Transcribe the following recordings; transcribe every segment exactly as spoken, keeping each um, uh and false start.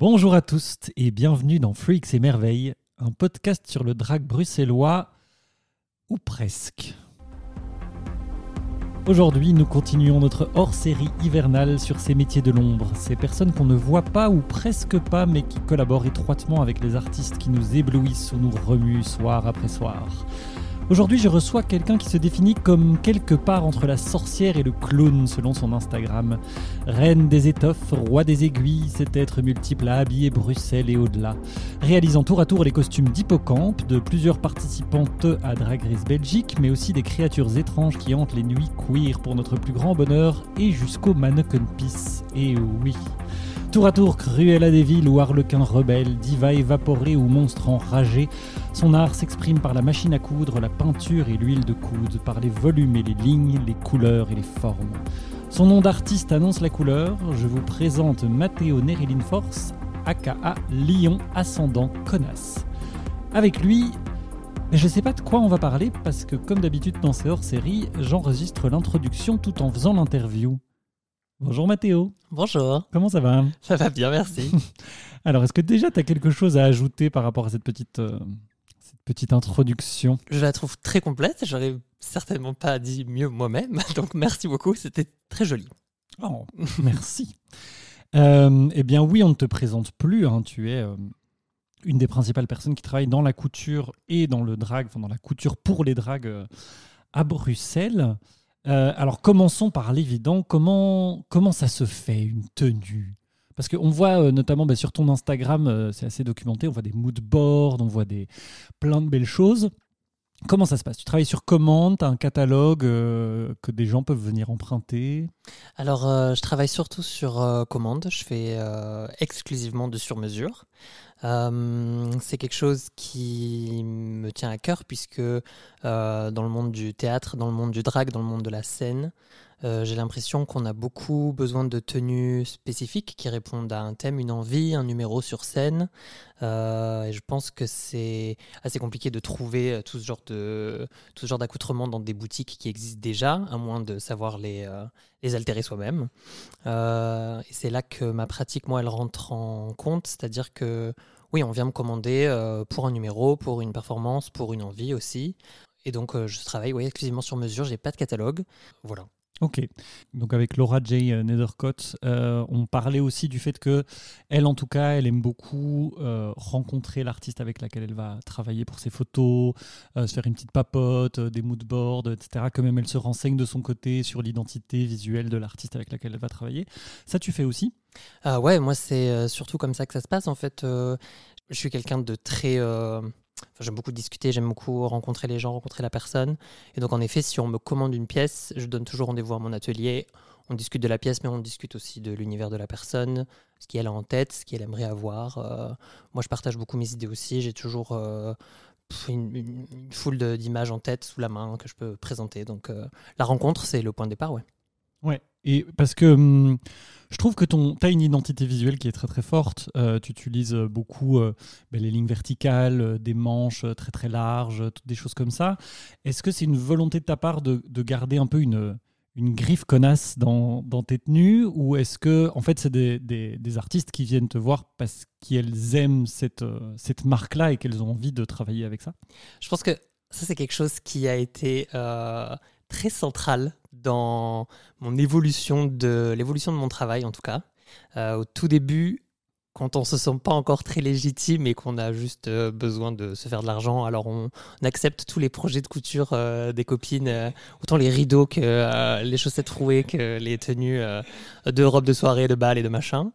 Bonjour à tous et bienvenue dans Freaks et Merveilles, un podcast sur le drag bruxellois, ou presque. Aujourd'hui, nous continuons notre hors-série hivernale sur ces métiers de l'ombre, ces personnes qu'on ne voit pas ou presque pas, mais qui collaborent étroitement avec les artistes qui nous éblouissent ou nous remuent soir après soir. Aujourd'hui, je reçois quelqu'un qui se définit comme quelque part entre la sorcière et le clown, selon son Instagram. Reine des étoffes, roi des aiguilles, cet être multiple a habillé Bruxelles et au-delà. Réalisant tour à tour les costumes d'Hippocampe, de plusieurs participantes à Drag Race Belgique, mais aussi des créatures étranges qui hantent les nuits queer pour notre plus grand bonheur, et jusqu'au Manneken Pis. Et oui... Tour à tour, Cruella des villes ou harlequin rebelle, diva évaporée ou monstre enragé, son art s'exprime par la machine à coudre, la peinture et l'huile de coude, par les volumes et les lignes, les couleurs et les formes. Son nom d'artiste annonce la couleur, je vous présente Mattéo Nerilinforce, aka Lion Ascendant Connasse. Avec lui, je ne sais pas de quoi on va parler parce que comme d'habitude dans ces hors-séries, j'enregistre l'introduction tout en faisant l'interview. Bonjour Mathéo. Bonjour. Comment ça va ? Ça va bien, merci. Alors, est-ce que déjà tu as quelque chose à ajouter par rapport à cette petite, euh, cette petite introduction ? Je la trouve très complète, j'aurais certainement pas dit mieux moi-même, donc merci beaucoup, c'était très joli. Oh, merci. euh, eh bien oui, on ne te présente plus, hein, tu es... Euh... une des principales personnes qui travaille dans la couture et dans le drag, enfin dans la couture pour les drags à Bruxelles. Euh, alors commençons par l'évident, comment, comment ça se fait une tenue ? Parce qu'on voit euh, notamment bah, sur ton Instagram, euh, c'est assez documenté, on voit des moodboards, on voit des, plein de belles choses. Comment ça se passe ? Tu travailles sur commande, tu as un catalogue euh, que des gens peuvent venir emprunter ? Alors, euh, je travaille surtout sur euh, commande, je fais euh, exclusivement de sur-mesure. Euh, c'est quelque chose qui me tient à cœur puisque euh, dans le monde du théâtre, dans le monde du drag, dans le monde de la scène, euh, j'ai l'impression qu'on a beaucoup besoin de tenues spécifiques qui répondent à un thème, une envie, un numéro sur scène. Euh, et je pense que c'est assez compliqué de trouver tout ce genre de tout ce genre d'accoutrement dans des boutiques qui existent déjà, à moins de savoir les euh, les altérer soi-même. Euh, et c'est là que ma pratique, moi, elle rentre en compte, c'est-à-dire que oui, on vient me commander euh, pour un numéro, pour une performance, pour une envie aussi. Et donc, euh, je travaille oui, exclusivement sur mesure, j'ai pas de catalogue. Voilà. Ok. Donc, avec Laura J. Nethercott, euh, on parlait aussi du fait que elle, en tout cas, elle aime beaucoup euh, rencontrer l'artiste avec laquelle elle va travailler pour ses photos, euh, se faire une petite papote, euh, des moodboards, et cetera. Quand même, elle se renseigne de son côté sur l'identité visuelle de l'artiste avec laquelle elle va travailler. Ça, tu fais aussi ? Ah ouais, moi, c'est surtout comme ça que ça se passe. En fait, euh, je suis quelqu'un de très... Euh... Enfin, j'aime beaucoup discuter, j'aime beaucoup rencontrer les gens, rencontrer la personne. Et donc, en effet, si on me commande une pièce, je donne toujours rendez-vous à mon atelier. On discute de la pièce, mais on discute aussi de l'univers de la personne, ce qu'elle a en tête, ce qu'elle aimerait avoir. Euh, moi, je partage beaucoup mes idées aussi. J'ai toujours euh, une, une, une foule de, d'images en tête, sous la main, que je peux présenter. Donc, euh, la rencontre, c'est le point de départ, ouais. Ouais. Et parce que hum, je trouve que ton, t'as une identité visuelle qui est très très forte. Euh, tu utilises beaucoup euh, ben, les lignes verticales, euh, des manches très très larges, toutes des choses comme ça. Est-ce que c'est une volonté de ta part de, de garder un peu une, une griffe connasse dans, dans tes tenues, ou est-ce que en fait c'est des, des, des artistes qui viennent te voir parce qu'elles aiment cette, cette marque-là et qu'elles ont envie de travailler avec ça ? Je pense que ça c'est quelque chose qui a été euh, très central dans mon évolution de l'évolution de mon travail en tout cas. Euh, au tout début, quand on se sent pas encore très légitime et qu'on a juste euh, besoin de se faire de l'argent, alors on, on accepte tous les projets de couture euh, des copines, euh, autant les rideaux que euh, les chaussettes trouées, que les tenues euh, de robes de soirée, de bal et de machin.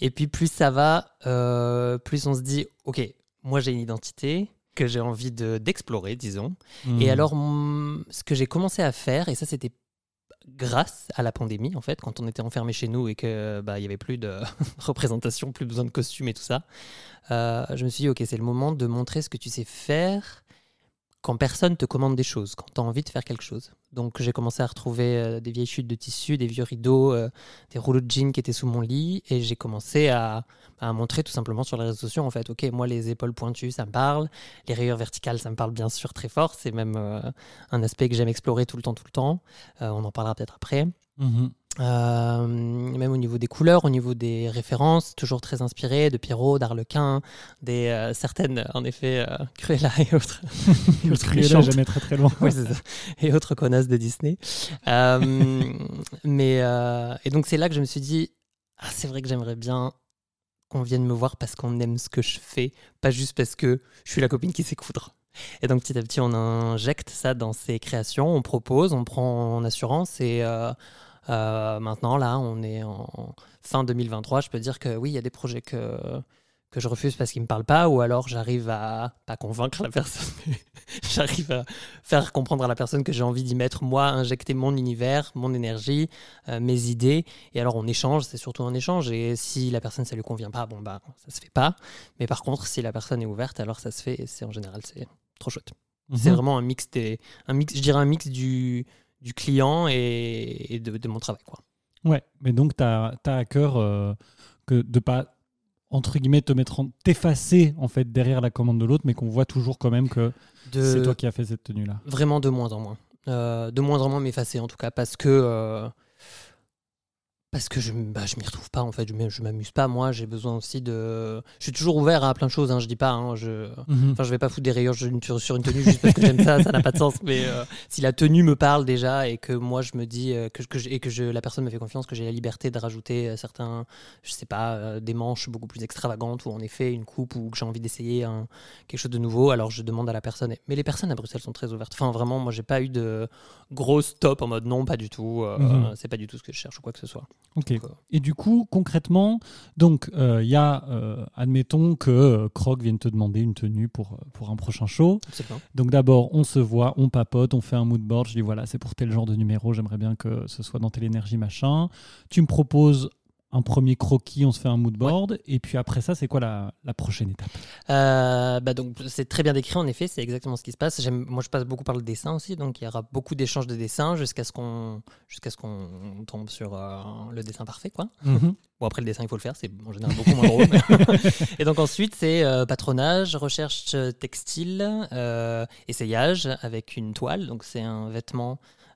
Et puis plus ça va, euh, plus on se dit ok, moi j'ai une identité que j'ai envie de, d'explorer, disons. Mmh. Et alors, m- ce que j'ai commencé à faire, et ça c'était grâce à la pandémie, en fait, quand on était enfermés chez nous et que bah, il y avait plus de représentation, plus besoin de costumes et tout ça, euh, je me suis dit, ok, c'est le moment de montrer ce que tu sais faire quand personne te commande des choses, quand tu as envie de faire quelque chose. Donc, j'ai commencé à retrouver euh, des vieilles chutes de tissu, des vieux rideaux, euh, des rouleaux de jeans qui étaient sous mon lit, et j'ai commencé à, à montrer tout simplement sur les réseaux sociaux, en fait, ok, moi, les épaules pointues, ça me parle, les rayures verticales, ça me parle bien sûr très fort, c'est même euh, un aspect que j'aime explorer tout le temps, tout le temps, euh, on en parlera peut-être après. Mmh. Euh, même au niveau des couleurs, au niveau des références, toujours très inspiré de Pierrot, d'Arlequin, des euh, certaines, en effet, euh, Cruella et autres. et autres Cruella, jamais très très loin. Oui, c'est ça. Et autres connasses de Disney. Euh, mais euh, et donc c'est là que je me suis dit, ah, c'est vrai que j'aimerais bien qu'on vienne me voir parce qu'on aime ce que je fais, pas juste parce que je suis la copine qui sait coudre. Et donc petit à petit, on injecte ça dans ses créations, on propose, on prend en assurance et euh, Euh, maintenant, là, on est en fin deux mille vingt-trois. Je peux dire que oui, il y a des projets que, que je refuse parce qu'ils ne me parlent pas, ou alors j'arrive à pas convaincre la personne, mais j'arrive à faire comprendre à la personne que j'ai envie d'y mettre, moi, injecter mon univers, mon énergie, euh, mes idées. Et alors, on échange, c'est surtout un échange. Et si la personne, ça ne lui convient pas, bon, bah, ça ne se fait pas. Mais par contre, si la personne est ouverte, alors ça se fait. Et c'est, en général, c'est trop chouette. Mm-hmm. C'est vraiment un mix, des, un mix, je dirais un mix du. du client et de, de mon travail, quoi. Ouais, mais donc tu as à cœur euh, que de pas, entre guillemets, te mettre en, t'effacer en fait derrière la commande de l'autre, mais qu'on voit toujours quand même que de... c'est toi qui as fait cette tenue là. Vraiment de moins en moins, euh, de moins en moins m'effacer en tout cas, parce que euh, parce que je bah, je m'y retrouve pas en fait, je, je m'amuse pas moi, j'ai besoin aussi de, je suis toujours ouvert à plein de choses, hein, je dis pas, hein, je mm-hmm. enfin je vais pas foutre des rayures sur une tenue juste parce que j'aime ça, ça n'a pas de sens, mais euh, si la tenue me parle déjà et que moi je me dis euh, que, que je, et que je, la personne me fait confiance, que j'ai la liberté de rajouter certains, je sais pas, euh, des manches beaucoup plus extravagantes, ou en effet une coupe, ou que j'ai envie d'essayer un, quelque chose de nouveau, alors je demande à la personne. Mais les personnes à Bruxelles sont très ouvertes, enfin vraiment, moi j'ai pas eu de gros stop en mode non, pas du tout, euh, mm-hmm. c'est pas du tout ce que je cherche ou quoi que ce soit. Ok. Et du coup, concrètement, donc il euh, y a, euh, admettons que euh, Croc vienne te demander une tenue pour pour un prochain show. Absolument. Donc d'abord, on se voit, on papote, on fait un mood board. Je dis voilà, c'est pour tel genre de numéro. J'aimerais bien que ce soit dans telle énergie machin. Tu me proposes un premier croquis, on se fait un mood board. Ouais. Et puis après ça, c'est quoi la, la prochaine étape ? euh, bah donc, c'est très bien décrit, en effet, c'est exactement ce qui se passe. J'aime, moi, je passe beaucoup par le dessin aussi, donc il y aura beaucoup d'échanges de dessins jusqu'à ce qu'on, jusqu'à ce qu'on tombe sur euh, le dessin parfait, quoi. Mm-hmm. Bon, après, le dessin, il faut le faire, c'est en général beaucoup moins drôle. Et donc ensuite, c'est euh, patronage, recherche textile, euh, essayage avec une toile, donc c'est un vêtement...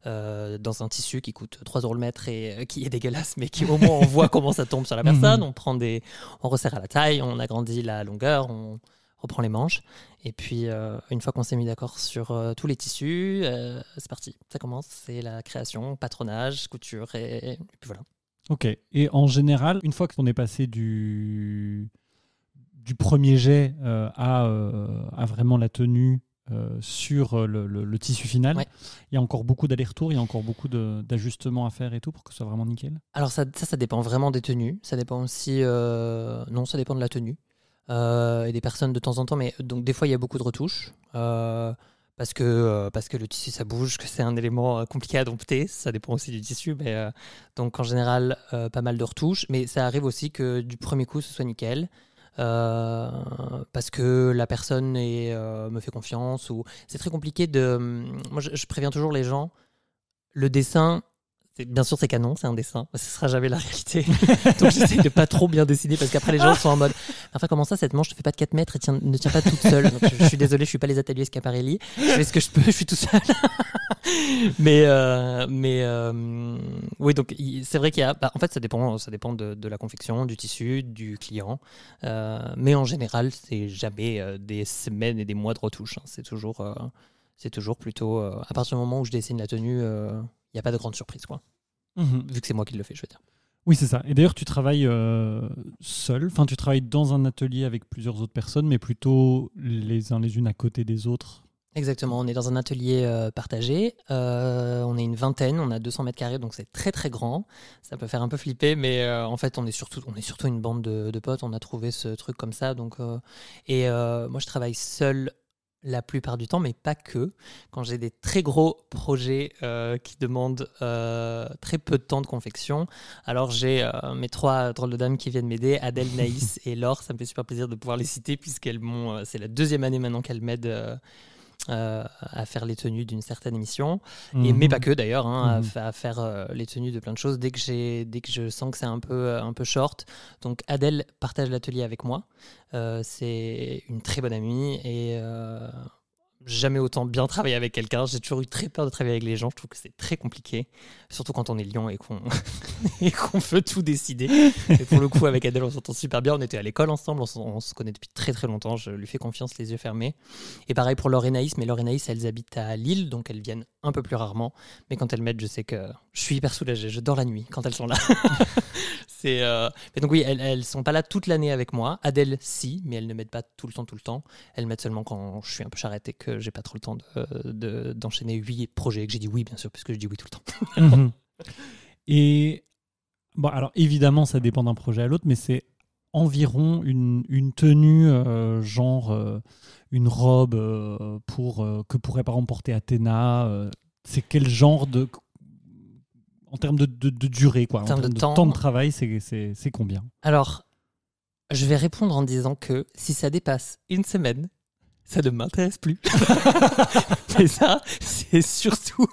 Euh, dans un tissu qui coûte trois euros le mètre et euh, qui est dégueulasse, mais qui au moins on voit comment ça tombe sur la personne. On prend des, on resserre à la taille, on agrandit la longueur, on reprend les manches. Et puis euh, une fois qu'on s'est mis d'accord sur euh, tous les tissus, euh, c'est parti. Ça commence, c'est la création, patronage, couture et, et puis voilà. Ok. Et en général, une fois qu'on est passé du du premier jet euh, à euh, à vraiment la tenue. Euh, sur le, le, le tissu final, ouais. Il y a encore beaucoup d'allers-retours, il y a encore beaucoup de, d'ajustements à faire et tout pour que ce soit vraiment nickel. Alors ça, ça, ça dépend vraiment des tenues, ça dépend aussi, euh... non, ça dépend de la tenue euh, et des personnes de temps en temps, mais donc des fois il y a beaucoup de retouches euh, parce que euh, parce que le tissu ça bouge, que c'est un élément compliqué à dompter, ça dépend aussi du tissu, mais euh... donc en général euh, pas mal de retouches, mais ça arrive aussi que du premier coup ce soit nickel. Euh, parce que la personne est, euh, me fait confiance, ou c'est très compliqué de. Moi, je, je préviens toujours les gens. Le dessin, c'est... bien sûr, c'est canon, c'est un dessin. Ce sera jamais la réalité. Donc, j'essaie de pas trop bien dessiner parce qu'après les gens sont en mode. Enfin, comment ça, cette manche ne fait pas de quatre mètres et tient, ne tient pas toute seule. Donc, je, je suis désolé, je suis pas les ateliers Schiaparelli. Je fais ce que je peux, je suis tout seul. mais euh, mais euh, oui, donc c'est vrai qu'il y a. Bah, en fait, ça dépend, ça dépend de, de la confection, du tissu, du client. Euh, mais en général, c'est jamais euh, des semaines et des mois de retouches. Hein. C'est toujours, euh, c'est toujours plutôt. Euh, à partir du moment où je dessine la tenue, il euh, n'y a pas de grande surprise, quoi. Mm-hmm. Vu que c'est moi qui le fais, je veux dire. Oui, c'est ça. Et d'ailleurs, tu travailles euh, seul. Enfin, tu travailles dans un atelier avec plusieurs autres personnes, mais plutôt les uns les unes à côté des autres. Exactement, on est dans un atelier euh, partagé, euh, on est une vingtaine, on a deux cents mètres carrés, donc c'est très très grand, ça peut faire un peu flipper, mais euh, en fait on est surtout, on est surtout une bande de, de potes, on a trouvé ce truc comme ça, donc, euh, et euh, moi je travaille seul la plupart du temps, mais pas que, quand j'ai des très gros projets euh, qui demandent euh, très peu de temps de confection, alors j'ai euh, mes trois drôles de dames qui viennent m'aider, Adèle, Naïs et Laure, ça me fait super plaisir de pouvoir les citer, puisqu'elles m'ont, euh, c'est la deuxième année maintenant qu'elles m'aident euh, Euh, à faire les tenues d'une certaine émission, mmh. et, mais pas que d'ailleurs, hein, mmh. à, à faire euh, les tenues de plein de choses dès que, j'ai, dès que je sens que c'est un peu, un peu short. Donc Adèle partage l'atelier avec moi, euh, c'est une très bonne amie et euh, jamais autant bien travaillé avec quelqu'un. J'ai toujours eu très peur de travailler avec les gens. Je trouve que c'est très compliqué, surtout quand on est lion et qu'on, et qu'on veut tout décider. Et pour le coup, avec Adèle, on s'entend super bien. On était à l'école ensemble, on, on se connaît depuis très très longtemps. Je lui fais confiance, les yeux fermés. Et pareil pour Laure et Naïs, mais Laure et Naïs, elles habitent à Lille, donc elles viennent un peu plus rarement. Mais quand elles m'aident, je sais que je suis hyper soulagée. Je dors la nuit quand elles sont là. c'est, euh... Mais donc oui, elles, elles sont pas là toute l'année avec moi. Adèle, si, mais elles ne m'aident pas tout le temps, tout le temps. Elles m'aident seulement quand je suis un peu charrette et que j'ai pas trop le temps de, de, d'enchaîner huit projets, que j'ai dit oui, bien sûr, puisque je dis oui tout le temps. Mmh. Et bon, alors évidemment, ça dépend d'un projet à l'autre, mais c'est environ une, une tenue, euh, genre euh, une robe euh, pour, euh, que pourrait par exemple porter Athéna. Euh, c'est quel genre de. En termes de, de, de durée, quoi. En termes de, de temps. temps de travail, c'est, c'est, c'est combien ? Alors, je vais répondre en disant que si ça dépasse une semaine, ça ne m'intéresse plus. Mais ça, c'est surtout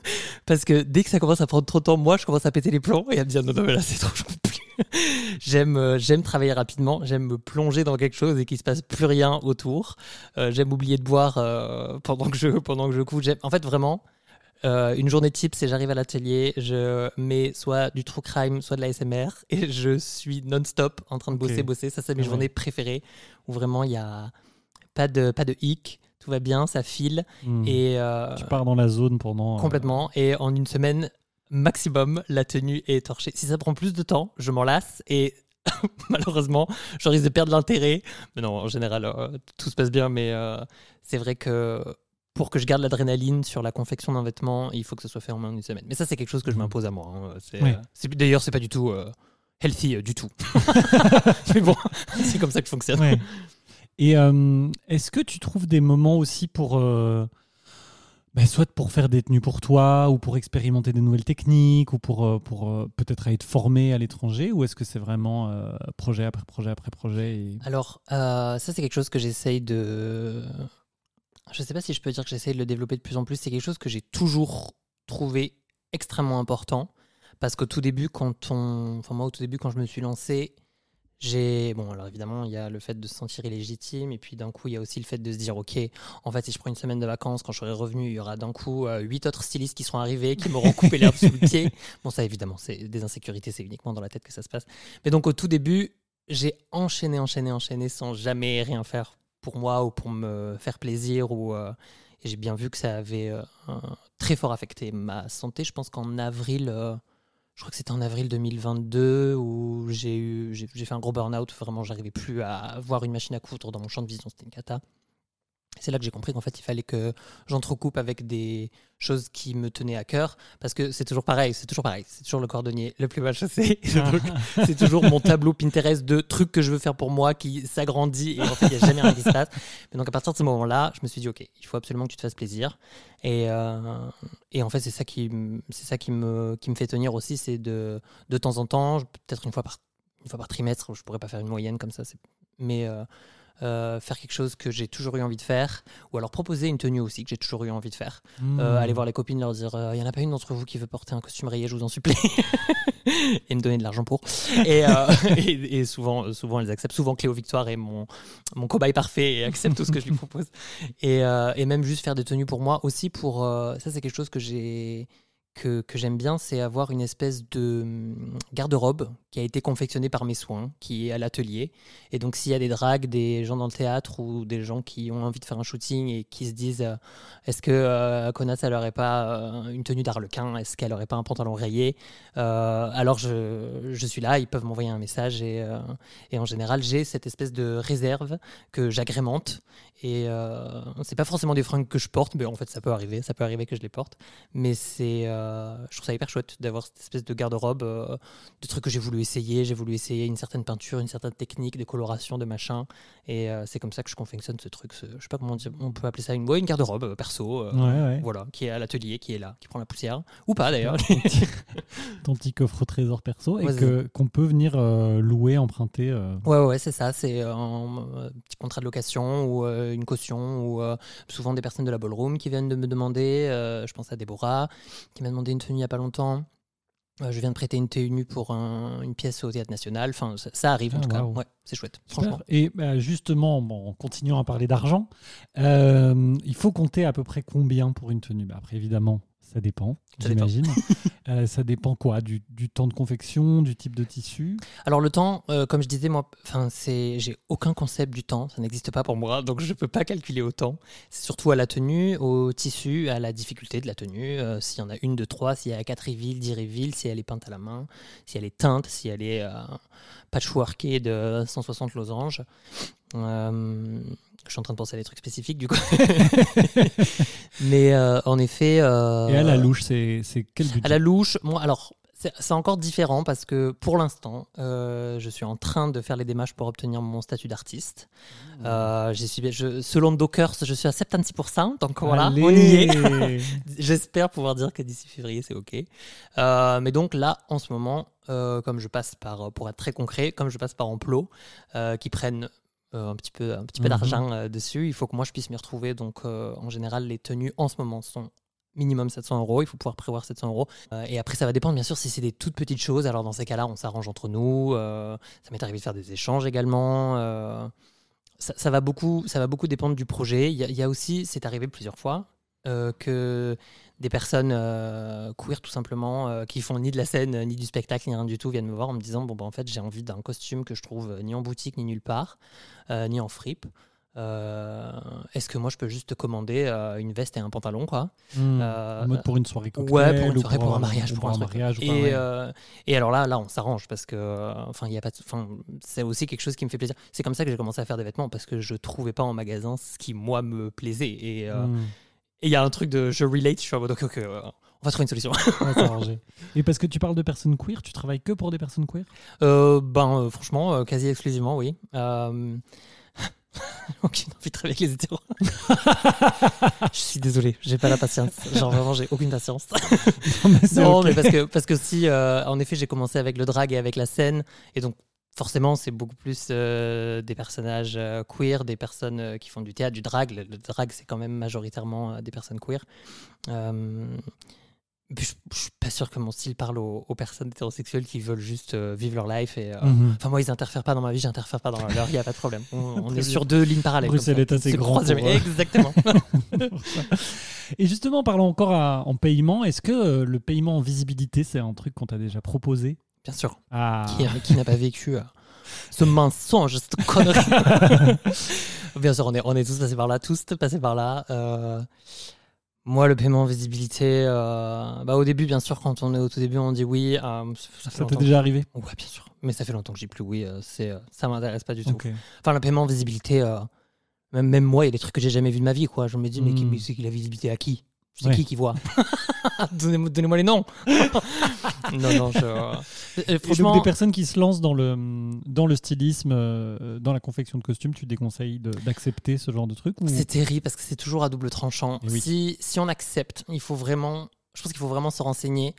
parce que dès que ça commence à prendre trop de temps, moi, je commence à péter les plombs et à me dire non, non, mais là, c'est trop, j'en peux plus. J'aime, j'aime travailler rapidement, j'aime me plonger dans quelque chose et qu'il ne se passe plus rien autour. Euh, j'aime oublier de boire euh, pendant que je, pendant que je couche. J'aime, en fait, vraiment, euh, une journée type, c'est j'arrive à l'atelier, je mets soit du true crime, soit de l'A S M R et je suis non-stop en train de bosser, okay. bosser. Ça, c'est mes ouais. journées préférées où vraiment, il y a... Pas de, pas de hic, tout va bien, ça file. Mmh. Et euh, tu pars dans la zone pendant... Complètement. Euh... Et en une semaine maximum, la tenue est torchée. Si ça prend plus de temps, je m'en lasse et malheureusement, je risque de perdre l'intérêt. Mais non, en général, euh, tout se passe bien, mais euh, c'est vrai que pour que je garde l'adrénaline sur la confection d'un vêtement, il faut que ce soit fait en une semaine. Mais ça, c'est quelque chose que je m'impose à moi. Hein. C'est, oui. euh, c'est, d'ailleurs, c'est pas du tout euh, healthy euh, du tout. Mais bon, c'est comme ça que je fonctionne. Ouais. Et euh, est-ce que tu trouves des moments aussi pour, euh, bah soit pour faire des tenues pour toi, ou pour expérimenter des nouvelles techniques, ou pour, pour peut-être être formé à l'étranger, ou est-ce que c'est vraiment euh, projet après projet après projet et... Alors, euh, ça c'est quelque chose que j'essaye de... Je ne sais pas si je peux dire que j'essaye de le développer de plus en plus, c'est quelque chose que j'ai toujours trouvé extrêmement important, parce qu'au tout début, quand on... enfin, moi au tout début, quand je me suis lancé... J'ai... Bon, alors évidemment, il y a le fait de se sentir illégitime, et puis d'un coup, il y a aussi le fait de se dire, ok, en fait, si je prends une semaine de vacances, quand je serai revenu, il y aura d'un coup euh, huit autres stylistes qui seront arrivés, qui m'auront coupé l'herbe sous le pied. Bon, ça, évidemment, c'est des insécurités, c'est uniquement dans la tête que ça se passe. Mais donc, au tout début, j'ai enchaîné, enchaîné, enchaîné, sans jamais rien faire pour moi ou pour me faire plaisir. Ou, euh... et j'ai bien vu que ça avait euh, un... très fort affecté ma santé. Je pense qu'en avril... Euh... Je crois que c'était en avril deux mille vingt-deux où j'ai, eu, j'ai, j'ai fait un gros burn-out. Vraiment, j'arrivais plus à voir une machine à coudre dans mon champ de vision. C'était une cata. C'est là que j'ai compris qu'en fait, il fallait que j'entrecoupe avec des choses qui me tenaient à cœur. Parce que c'est toujours pareil, c'est toujours pareil. C'est toujours le cordonnier le plus mal chaussé. C'est toujours mon tableau Pinterest de trucs que je veux faire pour moi qui s'agrandit et en fait, il n'y a jamais rien qui se passe. Mais donc, à partir de ce moment-là, je me suis dit, OK, il faut absolument que tu te fasses plaisir. Et, euh, et en fait, c'est ça, qui, c'est ça qui, me, qui me fait tenir aussi. C'est de, de temps en temps, peut-être une fois par, une fois par trimestre, je ne pourrais pas faire une moyenne comme ça. C'est, mais... Euh, Euh, faire quelque chose que j'ai toujours eu envie de faire, ou alors proposer une tenue aussi que j'ai toujours eu envie de faire. Mmh. Euh, aller voir les copines, leur dire euh, « Il n'y en a pas une d'entre vous qui veut porter un costume rayé, je vous en supplie. » Et me donner de l'argent pour. Et, euh, et, et souvent, souvent, elles acceptent. Souvent, Cléo Victoire est mon, mon cobaye parfait et accepte tout ce que je lui propose. Et, euh, et même juste faire des tenues pour moi aussi. Pour, euh, ça, c'est quelque chose que j'ai... Que, que j'aime bien, c'est avoir une espèce de garde-robe qui a été confectionnée par mes soins, qui est à l'atelier. Et donc, s'il y a des drags, des gens dans le théâtre ou des gens qui ont envie de faire un shooting et qui se disent euh, est-ce que euh, Connasse, elle n'aurait pas euh, une tenue d'arlequin ? Est-ce qu'elle n'aurait pas un pantalon rayé ? euh, Alors, je, je suis là, ils peuvent m'envoyer un message. Et, euh, et en général, j'ai cette espèce de réserve que j'agrémente. Et euh, c'est pas forcément des fringues que je porte, mais en fait, ça peut arriver. Ça peut arriver que je les porte. Mais c'est... Euh, Euh, je trouve ça hyper chouette d'avoir cette espèce de garde-robe euh, de trucs que j'ai voulu essayer. J'ai voulu essayer une certaine peinture, une certaine technique, des colorations, de machin. Et euh, c'est comme ça que je confectionne ce truc. Ce, je sais pas comment on, dit, on peut appeler ça, une, ouais, une garde-robe euh, perso, euh, ouais, ouais. Voilà, qui est à l'atelier, qui est là, qui prend la poussière. Ou pas d'ailleurs. Ton petit coffre au trésor perso et ouais, que, qu'on peut venir euh, louer, emprunter. Euh... Ouais, ouais, c'est ça. C'est euh, un euh, petit contrat de location ou euh, une caution. Ou euh, souvent des personnes de la ballroom qui viennent de me demander. Euh, je pense à Déborah qui m'a demandé une tenue il n'y a pas longtemps. Je viens de prêter une tenue nue pour un, une pièce au Théâtre National. Enfin, ça, ça arrive, ah, en tout wow. cas. Ouais, c'est chouette, super. Franchement. Et bah, justement, bon, en continuant à parler d'argent, euh, il faut compter à peu près combien pour une tenue? Bah, après, évidemment, ça dépend, ça j'imagine. Dépend. euh, ça dépend quoi, du, du temps de confection, du type de tissu? Alors, le temps, euh, comme je disais, moi, c'est, j'ai aucun concept du temps. Ça n'existe pas pour moi, donc je ne peux pas calculer au temps. C'est surtout à la tenue, au tissu, à la difficulté de la tenue. Euh, s'il y en a une, deux, trois, s'il y a quatre reveals, dix reveals, si elle est peinte à la main, si elle est teinte, si elle est euh, patchworkée de cent soixante losanges. Euh, je suis en train de penser à des trucs spécifiques du coup. Mais euh, en effet. Euh, Et à la louche, c'est, c'est quel budget? À la louche, moi, alors, c'est, c'est encore différent parce que pour l'instant, euh, je suis en train de faire les démarches pour obtenir mon statut d'artiste. Mmh. Euh, j'ai subi, je, selon Dockers, je suis à soixante-dix pour cent, donc voilà, allez, on y est. J'espère pouvoir dire que d'ici février, c'est OK. Euh, mais donc là, en ce moment, euh, comme je passe par, pour être très concret, comme je passe par Emploi, euh, qui prennent. Euh, un petit peu, un petit peu mmh. d'argent euh, dessus. Il faut que moi, je puisse m'y retrouver. Donc, euh, en général, les tenues, en ce moment, sont minimum sept cents euros. Il faut pouvoir prévoir sept cents euros. Euh, et après, ça va dépendre, bien sûr, si c'est des toutes petites choses. Alors, dans ces cas-là, on s'arrange entre nous. Euh, ça m'est arrivé de faire des échanges également. Euh, ça, ça, va beaucoup, ça va beaucoup dépendre du projet. Il y a, il y a aussi, c'est arrivé plusieurs fois, euh, que des personnes euh, queer, tout simplement, euh, qui font ni de la scène, ni du spectacle, ni rien du tout, viennent me voir en me disant « Bon, bah, en fait, j'ai envie d'un costume que je trouve ni en boutique, ni nulle part, euh, ni en fripe. Euh, est-ce que moi, je peux juste te commander euh, une veste et un pantalon, quoi ?» mmh, euh, mode pour une soirée cocktail. Ouais, pour une soirée, pour, pour un mariage, pour un, un mariage. Et, ouais. euh, et alors là, là, on s'arrange parce que enfin, il y a pas de, enfin, c'est aussi quelque chose qui me fait plaisir. C'est comme ça que j'ai commencé à faire des vêtements parce que je trouvais pas en magasin ce qui, moi, me plaisait. Et... Euh, mmh. Et il y a un truc de je relate, je suis en mode ok, okay, on va trouver une solution. Et parce que tu parles de personnes queer, tu travailles que pour des personnes queer? euh, Ben, euh, franchement, euh, quasi exclusivement, oui. Euh... aucune envie de travailler avec les hétéros. Je suis désolé, j'ai pas la patience. Genre vraiment, j'ai aucune patience. Non, mais, non, okay. mais parce que, parce que si, euh, en effet, j'ai commencé avec le drag et avec la scène, et donc. Forcément, c'est beaucoup plus euh, des personnages euh, queer, des personnes euh, qui font du théâtre, du drag. Le, le drag, c'est quand même majoritairement euh, des personnes queer. Euh, puis je, je suis pas sûr que mon style parle aux, aux personnes hétérosexuelles qui veulent juste euh, vivre leur life. Et, euh, mm-hmm. Enfin, moi, ils interfèrent pas dans ma vie, j'interfère pas dans la leur. Il y a pas de problème. On, on est sur deux lignes parallèles. Bruxelles est assez grande. Exactement. Et justement, parlons encore à, en paiement. Est-ce que euh, le paiement en visibilité, c'est un truc qu'on t'a déjà proposé? Bien sûr. Ah. Qui, qui n'a pas vécu euh, ce mensonge, cette connerie. Bien sûr, on est, on est tous passés par là, tous passés par là. Euh, moi, le paiement en visibilité, euh, bah, au début, bien sûr, quand on est au tout début, on dit oui. Euh, ça ça t'est déjà que... arrivé? Ouais, bien sûr. Mais ça fait longtemps que je dis plus oui. Euh, c'est, euh, ça ne m'intéresse pas du tout. Okay. Enfin, le paiement en visibilité, euh, même, même moi, il y a des trucs que je n'ai jamais vus de ma vie. Quoi. Je me dis, mmh. mais c'est qui la visibilité à qui? C'est ouais. qui qui voit? Donnez-moi, donnez-moi les noms. Non, non, je... Franchement... Donc des personnes qui se lancent dans le, dans le stylisme, dans la confection de costumes, tu déconseilles de, d'accepter ce genre de truc ou... C'est terrible parce que c'est toujours à double tranchant. Oui. Si, si on accepte, il faut vraiment... Je pense qu'il faut vraiment se renseigner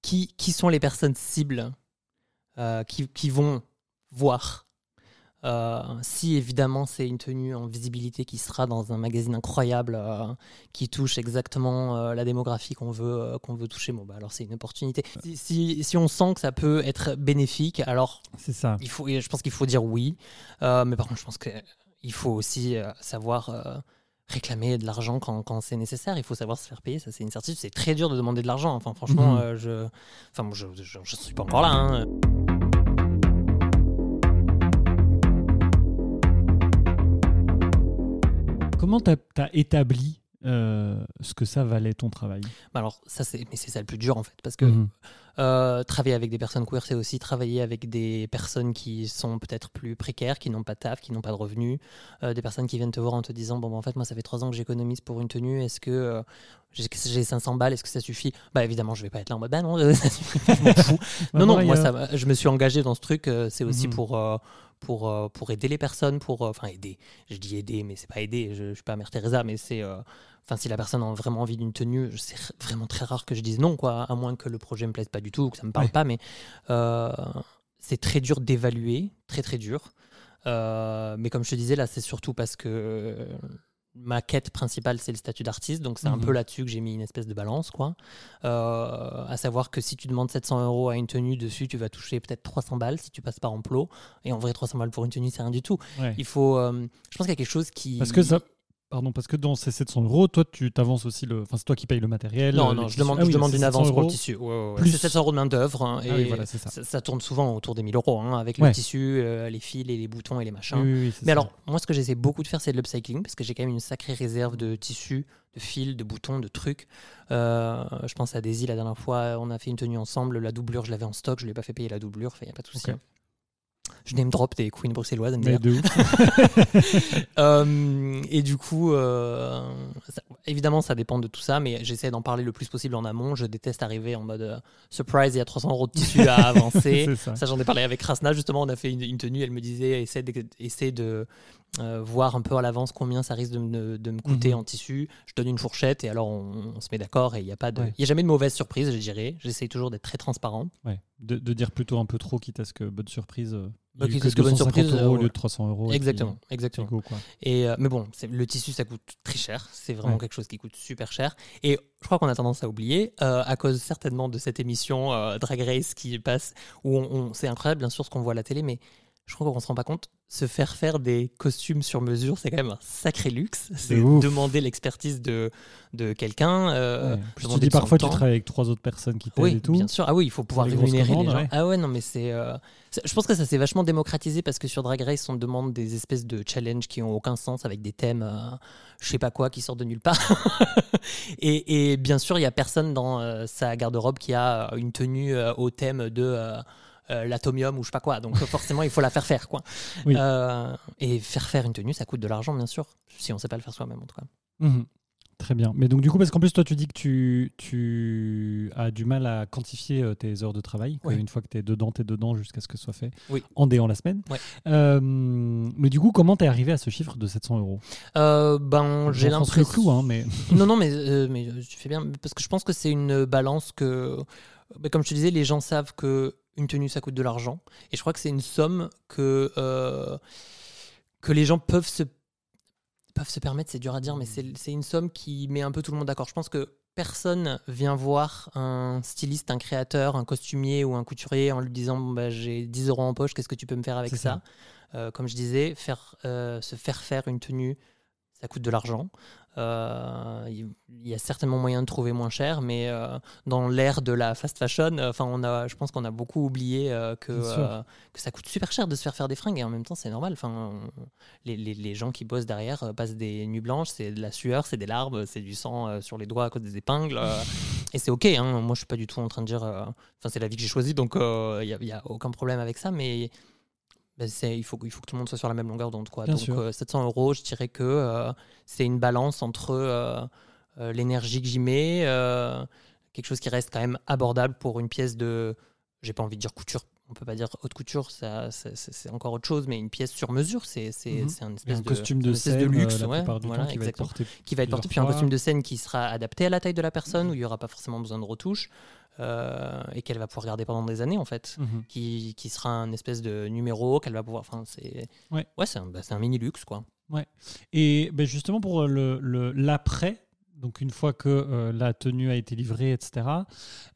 qui, qui sont les personnes cibles euh, qui, qui vont voir. Euh, si évidemment c'est une tenue en visibilité qui sera dans un magazine incroyable euh, qui touche exactement euh, la démographie qu'on veut, euh, qu'on veut toucher, bon, bah, alors c'est une opportunité. Si, si, si on sent que ça peut être bénéfique, alors c'est ça. Il faut, je pense qu'il faut dire oui. Euh, mais par contre, je pense qu'il faut aussi euh, savoir euh, réclamer de l'argent quand, quand c'est nécessaire. Il faut savoir se faire payer, ça c'est une certitude. C'est très dur de demander de l'argent. Enfin, franchement, mmh. euh, je, enfin, bon, je, je, je suis pas encore là. Hein. Comment tu as établi euh, ce que ça valait ton travail? Bah alors, ça, c'est, mais c'est ça le plus dur en fait, parce que mmh. euh, travailler avec des personnes queer, c'est aussi travailler avec des personnes qui sont peut-être plus précaires, qui n'ont pas de taf, qui n'ont pas de revenus, euh, des personnes qui viennent te voir en te disant bon, bah, en fait, moi, ça fait trois ans que j'économise pour une tenue, est-ce que euh, j'ai, j'ai cinq cents balles, est-ce que ça suffit? Bah évidemment, je vais pas être là en mode bah non, ça suffit, je m'en fous. Non, non, moi, ça, je me suis engagé dans ce truc, euh, c'est aussi mmh. pour. Euh, Pour, euh, pour aider les personnes, pour enfin euh, aider, je dis aider mais c'est pas aider, je, je suis pas Mère Teresa, mais c'est enfin euh, si la personne a vraiment envie d'une tenue, c'est r- vraiment très rare que je dise non quoi, à moins que le projet me plaise pas du tout ou que ça me parle ouais. pas, mais euh, c'est très dur d'évaluer, très très dur, euh, mais comme je te disais là c'est surtout parce que euh, ma quête principale, c'est le statut d'artiste, donc c'est mmh. un peu là-dessus que j'ai mis une espèce de balance, quoi. Euh, à savoir que si tu demandes sept cents euros à une tenue, dessus, tu vas toucher peut-être trois cents balles si tu passes par emploi. Et en vrai, trois cents balles pour une tenue, c'est rien du tout. Ouais. Il faut, euh, je pense qu'il y a quelque chose qui... Parce que ça... Pardon, parce que dans ces sept cents euros, toi, tu t'avances aussi le. Enfin, c'est toi qui payes le matériel. Non, non, tissus. je demande, ah, je oui, demande une avance pour le tissu. Ouais, ouais, ouais. Plus... C'est sept cents euros de main-d'œuvre. Hein, ah, et oui, voilà, ça. Ça, ça tourne souvent autour des mille euros hein, avec ouais. le tissu, euh, les fils et les boutons et les machins. Oui, oui, oui, Mais ça. alors, moi, ce que j'essaie beaucoup de faire, c'est de l'upcycling parce que j'ai quand même une sacrée réserve de tissus, de fils, de boutons, de trucs. Euh, je pense à Daisy, la dernière fois, on a fait une tenue ensemble. La doublure, je l'avais en stock. Je ne l'ai pas fait payer la doublure. Il n'y a pas de souci. Okay. Je name drop des queens bruxelloises, à me dire. Mais de ouf. euh, et du coup, euh, ça, évidemment, ça dépend de tout ça, mais j'essaie d'en parler le plus possible en amont. Je déteste arriver en mode euh, surprise, il y a trois cents euros de tissu à avancer. ça, ça j'en ai parlé avec Rasna, justement, on a fait une, une tenue, elle me disait, essaie de, essaie de euh, voir un peu à l'avance combien ça risque de me, de me coûter mm-hmm. en tissu. Je donne une fourchette et alors on, on se met d'accord et il n'y a pas de, il ouais. n'y a jamais de mauvaise surprise, je dirais. J'essaie toujours d'être très transparent. Ouais. De, de dire plutôt un peu trop, quitte à ce que bonne surprise... Il y a eu que deux cent cinquante euros au lieu de trois cents euros. Exactement. Puis, exactement. Go, et, euh, mais bon, c'est, le tissu, ça coûte très cher. C'est vraiment ouais. quelque chose qui coûte super cher. Et je crois qu'on a tendance à oublier, euh, à cause certainement de cette émission euh, Drag Race qui passe, où on, on, c'est incroyable, bien sûr, ce qu'on voit à la télé, mais je crois qu'on ne se rend pas compte. Se faire faire des costumes sur mesure, c'est quand même un sacré luxe. C'est, c'est demander l'expertise de, de quelqu'un. Euh, ouais. Plus tu dis parfois tu travailles avec trois autres personnes qui t'aident oui, et tout. Oui, bien sûr. Ah oui, il faut pouvoir rémunérer les gens. Ouais. Ah ouais, non, mais c'est, euh, c'est... Je pense que ça s'est vachement démocratisé parce que sur Drag Race, on demande des espèces de challenges qui n'ont aucun sens avec des thèmes, euh, je sais pas quoi, qui sortent de nulle part. et, et bien sûr, il n'y a personne dans euh, sa garde-robe qui a une tenue euh, au thème de... Euh, Euh, l'atomium ou je sais pas quoi, donc forcément il faut la faire faire quoi. Oui. Euh, et faire faire une tenue ça coûte de l'argent bien sûr, si on sait pas le faire soi-même en tout cas. Mmh. Très bien, mais donc du coup parce qu'en plus toi tu dis que tu, tu as du mal à quantifier euh, tes heures de travail, oui. une fois que t'es dedans, t'es dedans jusqu'à ce que ce soit fait oui. en déant la semaine. Oui. Euh, mais du coup comment t'es arrivé à ce chiffre de sept cents euros? euh, Ben j'ai l'impression... C'est flou hein, mais... Non, non mais, euh, mais tu fais bien, parce que je pense que c'est une balance que, comme je te disais, les gens savent que une tenue, ça coûte de l'argent. Et je crois que c'est une somme que, euh, que les gens peuvent se, peuvent se permettre, c'est dur à dire, mais c'est, c'est une somme qui met un peu tout le monde d'accord. Je pense que personne vient voir un styliste, un créateur, un costumier ou un couturier en lui disant bon, bah, j'ai dix euros en poche, qu'est-ce que tu peux me faire avec c'est ça, ça. Euh, Comme je disais, faire, euh, se faire faire une tenue, ça coûte de l'argent. Euh, il y a certainement moyen de trouver moins cher, mais euh, dans l'ère de la fast fashion, enfin, euh, on a, je pense qu'on a beaucoup oublié euh, que, euh, que ça coûte super cher de se faire faire des fringues, et en même temps, c'est normal. Enfin, les, les, les gens qui bossent derrière euh, passent des nuits blanches, c'est de la sueur, c'est des larmes, c'est du sang euh, sur les doigts à cause des épingles, euh, et c'est ok. Hein, moi, je suis pas du tout en train de dire, enfin, euh, c'est la vie que j'ai choisie, donc il euh, y a, y a aucun problème avec ça, mais Ben c'est, il, faut, il faut que tout le monde soit sur la même longueur d'onde. Quoi. Donc euh, sept cents euros, je dirais que euh, c'est une balance entre euh, euh, l'énergie que j'y mets, euh, quelque chose qui reste quand même abordable pour une pièce de, j'ai pas envie de dire couture, on peut pas dire haute couture, ça, ça, c'est, c'est encore autre chose, mais une pièce sur mesure, c'est, c'est, mm-hmm. c'est un espèce, costume de, de, scène, espèce de luxe euh, ouais, voilà, qui, va être porté qui va être porté, puis un costume de scène qui sera adapté à la taille de la personne, mm-hmm. où il n'y aura pas forcément besoin de retouches. Euh, et qu'elle va pouvoir garder pendant des années en fait, mmh. qui, qui sera un espèce de numéro qu'elle va pouvoir, enfin c'est ouais, ouais c'est, un, bah, c'est un mini luxe quoi. Ouais. Et bah, justement pour le, le l'après, donc une fois que euh, la tenue a été livrée et cetera.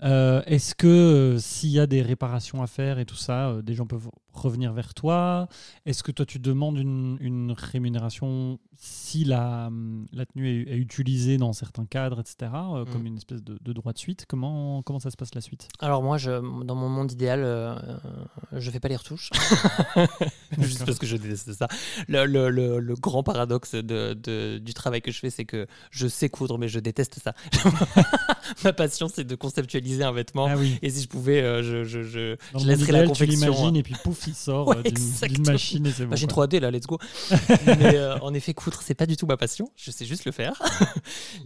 Euh, est-ce que euh, s'il y a des réparations à faire et tout ça, euh, des gens peuvent revenir vers toi? Est-ce que toi tu demandes une, une rémunération si la, la tenue est, est utilisée dans certains cadres, et cetera, euh, comme mmh. une espèce de, de droit de suite? Comment, comment ça se passe la suite? Alors moi, je, dans mon monde idéal, euh, je ne fais pas les retouches. Juste parce que je déteste ça. Le, le, le, le grand paradoxe de, de, du travail que je fais, c'est que je sais coudre, mais je déteste ça. Ma passion, c'est de conceptualiser un vêtement. Ah oui. Et si je pouvais, euh, je, je, je, je laisserais idéal, la confection. Tu l'imagines et puis pouf, il sort ouais, d'une, d'une machine et c'est bon. Machine trois D là, let's go. Mais euh, en effet, coudre, c'est pas du tout ma passion. Je sais juste le faire.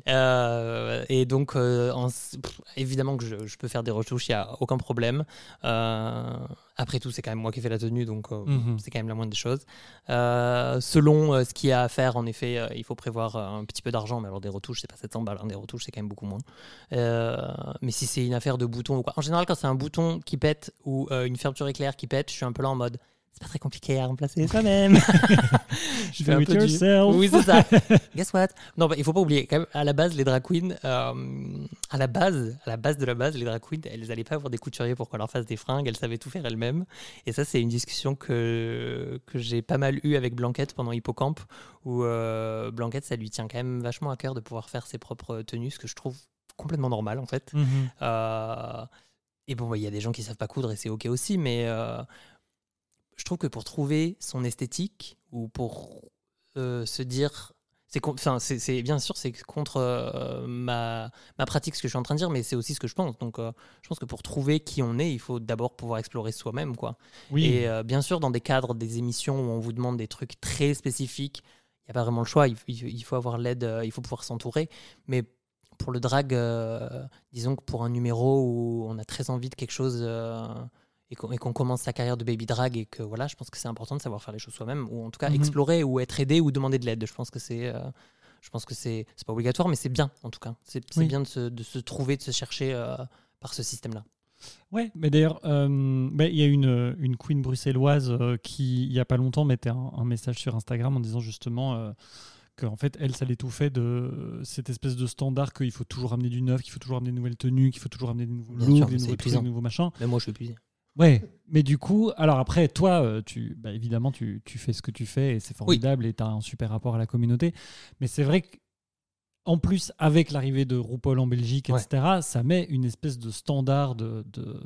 euh, et donc, euh, en, pff, évidemment que je, je peux faire des retouches, il n'y a aucun problème. Euh, après tout, c'est quand même moi qui fais la tenue, donc euh, mm-hmm. c'est quand même la moindre des choses. Euh, selon euh, ce qu'il y a à faire, en effet, euh, il faut prévoir euh, un petit peu d'argent. Mais alors des retouches, c'est pas sept cents balles. Des retouches, c'est quand même beaucoup moins. Euh, mais si c'est une affaire de boutons ou quoi, en général, quand c'est un bouton qui pète ou euh, une fermeture éclair qui pète, je suis un peu là en mode c'est pas très compliqué à remplacer soi-même. Je fais un peu yourself. Du... Oui, c'est ça. Guess what? Non, bah, il faut pas oublier, quand même, à la base, les drag queens, euh, à la base, à la base de la base, les drag queens, elles n'allaient pas avoir des couturiers pour qu'on leur fasse des fringues, elles savaient tout faire elles-mêmes. Et ça, c'est une discussion que, que j'ai pas mal eue avec Blanquette pendant Hippocampe, où euh, Blanquette, ça lui tient quand même vachement à cœur de pouvoir faire ses propres tenues, ce que je trouve complètement normal, en fait. Mm-hmm. Euh, et bon, il bah, y a des gens qui savent pas coudre, et c'est OK aussi, mais... Euh, je trouve que pour trouver son esthétique ou pour euh, se dire... C'est, enfin, c'est, c'est, bien sûr, c'est contre euh, ma, ma pratique, ce que je suis en train de dire, mais c'est aussi ce que je pense. Donc, euh, je pense que pour trouver qui on est, il faut d'abord pouvoir explorer soi-même, quoi. Oui. Et euh, bien sûr, dans des cadres, des émissions où on vous demande des trucs très spécifiques, il n'y a pas vraiment le choix. Il, il faut avoir l'aide, euh, il faut pouvoir s'entourer. Mais pour le drag, euh, disons que pour un numéro où on a très envie de quelque chose... Euh, et qu'on commence sa carrière de baby drag et que voilà, je pense que c'est important de savoir faire les choses soi-même ou en tout cas mm-hmm. explorer ou être aidé ou demander de l'aide. Je pense que c'est, euh, je pense que c'est, c'est pas obligatoire, mais c'est bien en tout cas. C'est, c'est oui. bien de se, de se trouver, de se chercher euh, par ce système-là. Ouais, mais d'ailleurs, il euh, bah, y a une, une queen bruxelloise euh, qui, il y a pas longtemps, mettait un, un message sur Instagram en disant justement... Euh, qu'en fait, elle, ça l'étouffait de cette espèce de standard qu'il faut toujours amener du neuf, qu'il faut toujours amener de nouvelles tenues, qu'il faut toujours amener des nouveaux looks, des nouveaux trucs, des nouveaux machins. Mais moi, je suis épuisé. Ouais, mais du coup, alors après, toi, tu, bah, évidemment, tu, tu fais ce que tu fais et c'est formidable oui. et tu as un super rapport à la communauté. Mais c'est vrai qu'en plus, avec l'arrivée de RuPaul en Belgique, ouais. et cetera, ça met une espèce de standard de... de...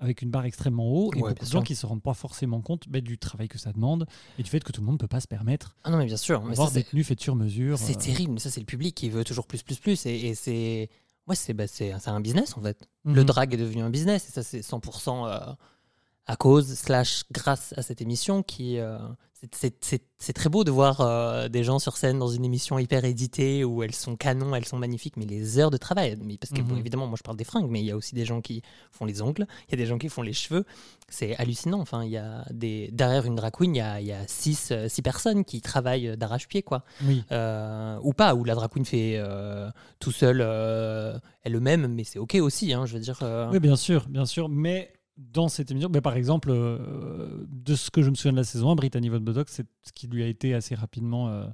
avec une barre extrêmement haut, et ouais, beaucoup de gens qui ne se rendent pas forcément compte bah, du travail que ça demande et du fait que tout le monde ne peut pas se permettre ah non, mais bien sûr, d'avoir mais ça, des tenues faites sur mesure. C'est euh... terrible, mais ça c'est le public qui veut toujours plus, plus, plus. Et, et c'est... Ouais, c'est, bah, c'est, c'est un business en fait. Mm-hmm. Le drag est devenu un business, et ça c'est cent pour cent euh, à cause, slash grâce à cette émission qui... Euh, c'est, c'est, c'est, c'est très beau de voir euh, des gens sur scène dans une émission hyper éditée où elles sont canons, elles sont magnifiques, mais les heures de travail, mais parce que mm-hmm. bon, évidemment moi je parle des fringues, mais il y a aussi des gens qui font les ongles, il y a des gens qui font les cheveux, c'est hallucinant. Enfin, il y a des derrière une drag queen, il y a, y a six, six personnes qui travaillent d'arrache-pied quoi, oui. euh, ou pas, où la drag queen fait euh, tout seul euh, elle-même, mais c'est ok aussi, hein, je veux dire. Euh... Oui bien sûr, bien sûr, mais dans cette émission, mais par exemple, euh, de ce que je me souviens de la saison un, Brittany Von Botox, c'est ce qui lui a été assez rapidement euh,